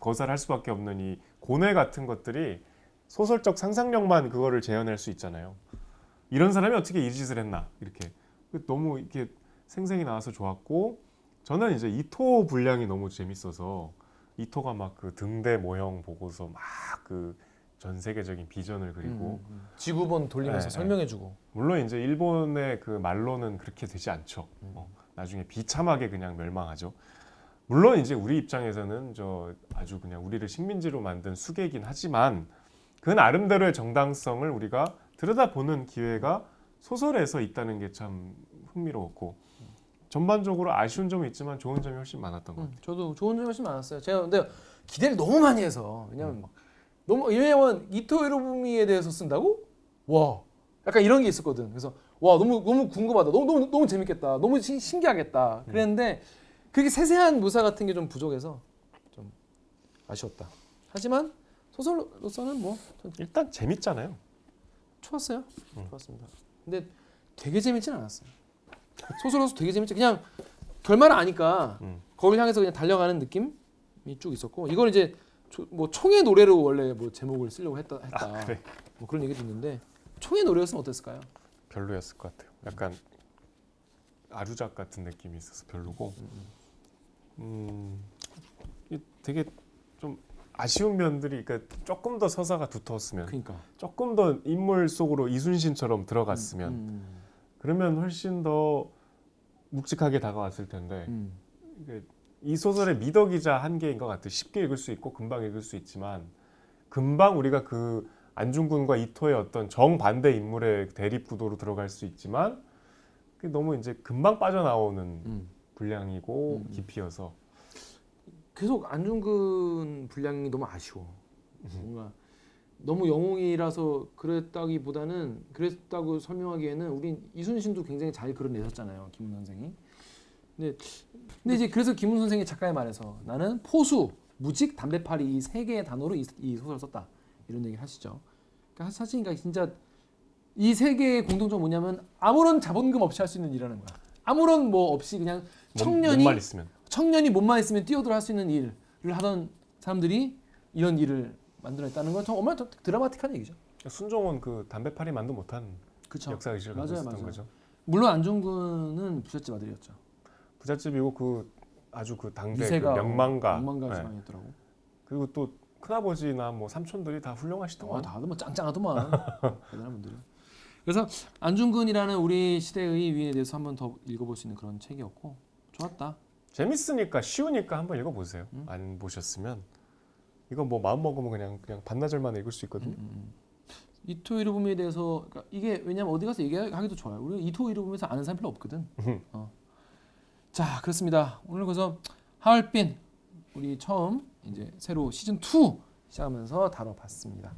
거사를 할 수밖에 없는 이 고뇌 같은 것들이 소설적 상상력만 그거를 재현할 수 있잖아요. 이런 사람이 어떻게 이 짓을 했나 이렇게 너무 이렇게 생생히 나와서 좋았고 저는 이제 이토 분량이 너무 재밌어서 이토가 막 그 등대 모형 보고서 막 그 전 세계적인 비전을 그리고 지구본 돌리면서 네, 설명해주고 물론 이제 일본의 그 말로는 그렇게 되지 않죠. 나중에 비참하게 그냥 멸망하죠. 물론 이제 우리 입장에서는 저 아주 그냥 우리를 식민지로 만든 수괴이긴 하지만 그 나름대로의 정당성을 우리가 들여다보는 기회가 소설에서 있다는 게 참 흥미로웠고 전반적으로 아쉬운 점이 있지만 좋은 점이 훨씬 많았던 것 같아요. 저도 좋은 점이 훨씬 많았어요. 제가 근데 기대를 너무 많이 해서 왜냐면 막 너무 왜냐면 이토 히로부미에 대해서 쓴다고? 와 약간 이런 게 있었거든. 그래서 와 너무 궁금하다. 너무 재밌겠다. 너무 신기하겠다. 그랬는데 그렇게 세세한 묘사 같은 게 좀 부족해서 좀 아쉬웠다. 하지만 소설로서는 뭐 일단 재밌잖아요. 좋았어요. 좋았습니다. 근데 되게 재밌진 않았어요. 소설로서 되게 재밌지. 그냥 결말을 아니까 거울 향해서 그냥 달려가는 느낌이 쭉 있었고 이걸 이제 뭐 총의 노래로 원래 뭐 제목을 쓰려고 했다. 그래. 뭐 그런 얘기도 있는데 총의 노래였으면 어땠을까요? 별로였을 것 같아요. 약간 아류작 같은 느낌이 있어서 별로고 되게 좀 아쉬운 면들이 그러니까 조금 더 서사가 두터웠으면 조금 더 인물 속으로 이순신처럼 들어갔으면 그러면 훨씬 더 묵직하게 다가왔을 텐데 이 소설의 미덕이자 한계인 것 같아요. 쉽게 읽을 수 있고 금방 읽을 수 있지만 금방 우리가 그 안중근과 이토의 어떤 정반대 인물의 대립구도로 들어갈 수 있지만 그게 너무 이제 금방 빠져나오는 분량이고 깊이여서 계속 안중근 분량이 너무 아쉬워. 뭔가 너무 영웅이라서 그랬다고 설명하기에는 우린 이순신도 굉장히 잘 그려내셨잖아요. 김훈 선생이. 근데 이제 그래서 김훈 선생이 작가의 말에서 나는 포수, 무직, 담배파리 이 세 개의 단어로 이 소설을 썼다. 이런 얘기를 하시죠. 그러니까 사실 진짜 이 세 개의 공통점은 뭐냐면 아무런 자본금 없이 할 수 있는 일이라는 거야. 아무런 뭐 없이 그냥 청년이 몸만 있으면 뛰어들어 할 수 있는 일을 하던 사람들이 이런 일을 만들어냈다는 건 정말 드라마틱한 얘기죠. 순종은 그 담배파리 만도 못한 역사 의식을 가지고 있었던 거죠. 물론 안중근은 부잣집 아들이었죠. 부잣집이고 그 아주 그 당대 그 명망가 집안이었더라고. 네. 그리고 또 큰아버지나 뭐 삼촌들이 다 훌륭하시더만. 다들 뭐 짱짱하더만. 대단한 분들이. 그래서 안중근이라는 우리 시대의 위인에 대해서 한번 더 읽어볼 수 있는 그런 책이었고 좋았다. 재밌으니까 쉬우니까 한번 읽어보세요. 안 보셨으면 이거 뭐 마음 먹으면 그냥 반나절만 읽을 수 있거든요. 이토 히로부미에 대해서 그러니까 이게 왜냐면 어디 가서 얘기하기도 좋아요. 우리 이토 히로부미에서 아는 사람 별로 없거든. 자 그렇습니다. 오늘 그래서 하얼빈 우리 처음 이제 새로 시즌 2 시작하면서 다뤄봤습니다.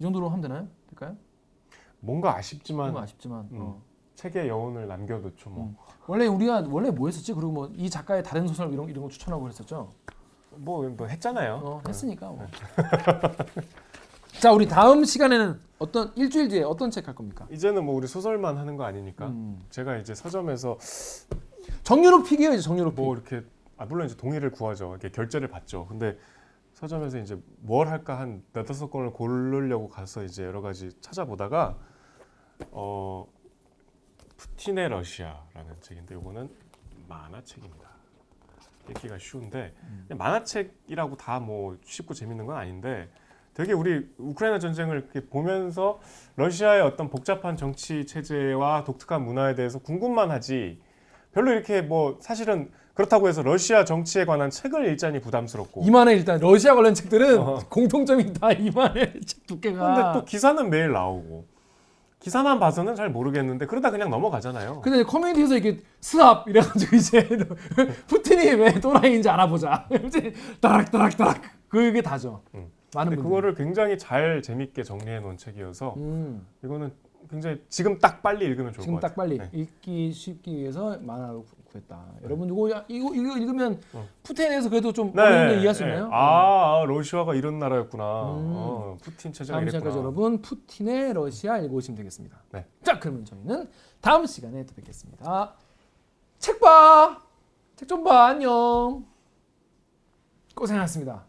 이 정도로 하면 되나요? 될까요? 뭔가 아쉽지만. 책의 여운을 남겨놓죠. 뭐. 원래 우리가 뭐 했었지? 그리고 뭐 이 작가의 다른 소설 이런 거 추천하고 그랬었죠. 뭐 했잖아요. 했으니까. 뭐. 자, 우리 다음 시간에는 어떤 일주일 뒤에 어떤 책 할 겁니까? 이제는 뭐 우리 소설만 하는 거 아니니까 제가 이제 서점에서 정유롭 픽이에요, 이제 정유롭 픽. 뭐 이렇게 물론 이제 동의를 구하죠. 이렇게 결제를 받죠. 근데 서점에서 이제 뭘 할까 한 4-5 권을 고르려고 가서 이제 여러 가지 찾아보다가 푸틴의 러시아라는 책인데 이거는 만화책입니다. 읽기가 쉬운데 만화책이라고 다 뭐 쉽고 재밌는 건 아닌데 되게 우리 우크라이나 전쟁을 이렇게 보면서 러시아의 어떤 복잡한 정치 체제와 독특한 문화에 대해서 궁금만 하지 별로 이렇게 뭐 사실은 그렇다고 해서 러시아 정치에 관한 책을 읽자니 부담스럽고 이만해 일단 러시아 관련 책들은 공통점이 다 이만해 책 두께가 근데 또 기사는 매일 나오고 기사만 봐서는 잘 모르겠는데 그러다 그냥 넘어가잖아요. 근데 커뮤니티에서 이렇게 스왑 이래가지고 이제 푸틴이 왜 또라이인지 알아보자 이제 따락따락따락 그게 다죠. 많은 분들 그거를 굉장히 잘 재밌게 정리해 놓은 책이어서 이거는 굉장히 지금 딱 빨리 읽으면 좋을 것 같아요. 지금 딱 빨리 네. 읽기 쉽기 위해서 만화로 구했다. 여러분 이거 읽으면 푸틴에 대해서 그래도 좀 어느 정도 이해할 수 있나요? 아 러시아가 이런 나라였구나. 푸틴 체제가 이랬구나. 다음 시간까지 여러분 푸틴의 러시아 읽어오시면 되겠습니다. 네. 자 그러면 저희는 다음 시간에 또 뵙겠습니다. 책 봐! 책 좀 봐! 안녕! 고생하셨습니다.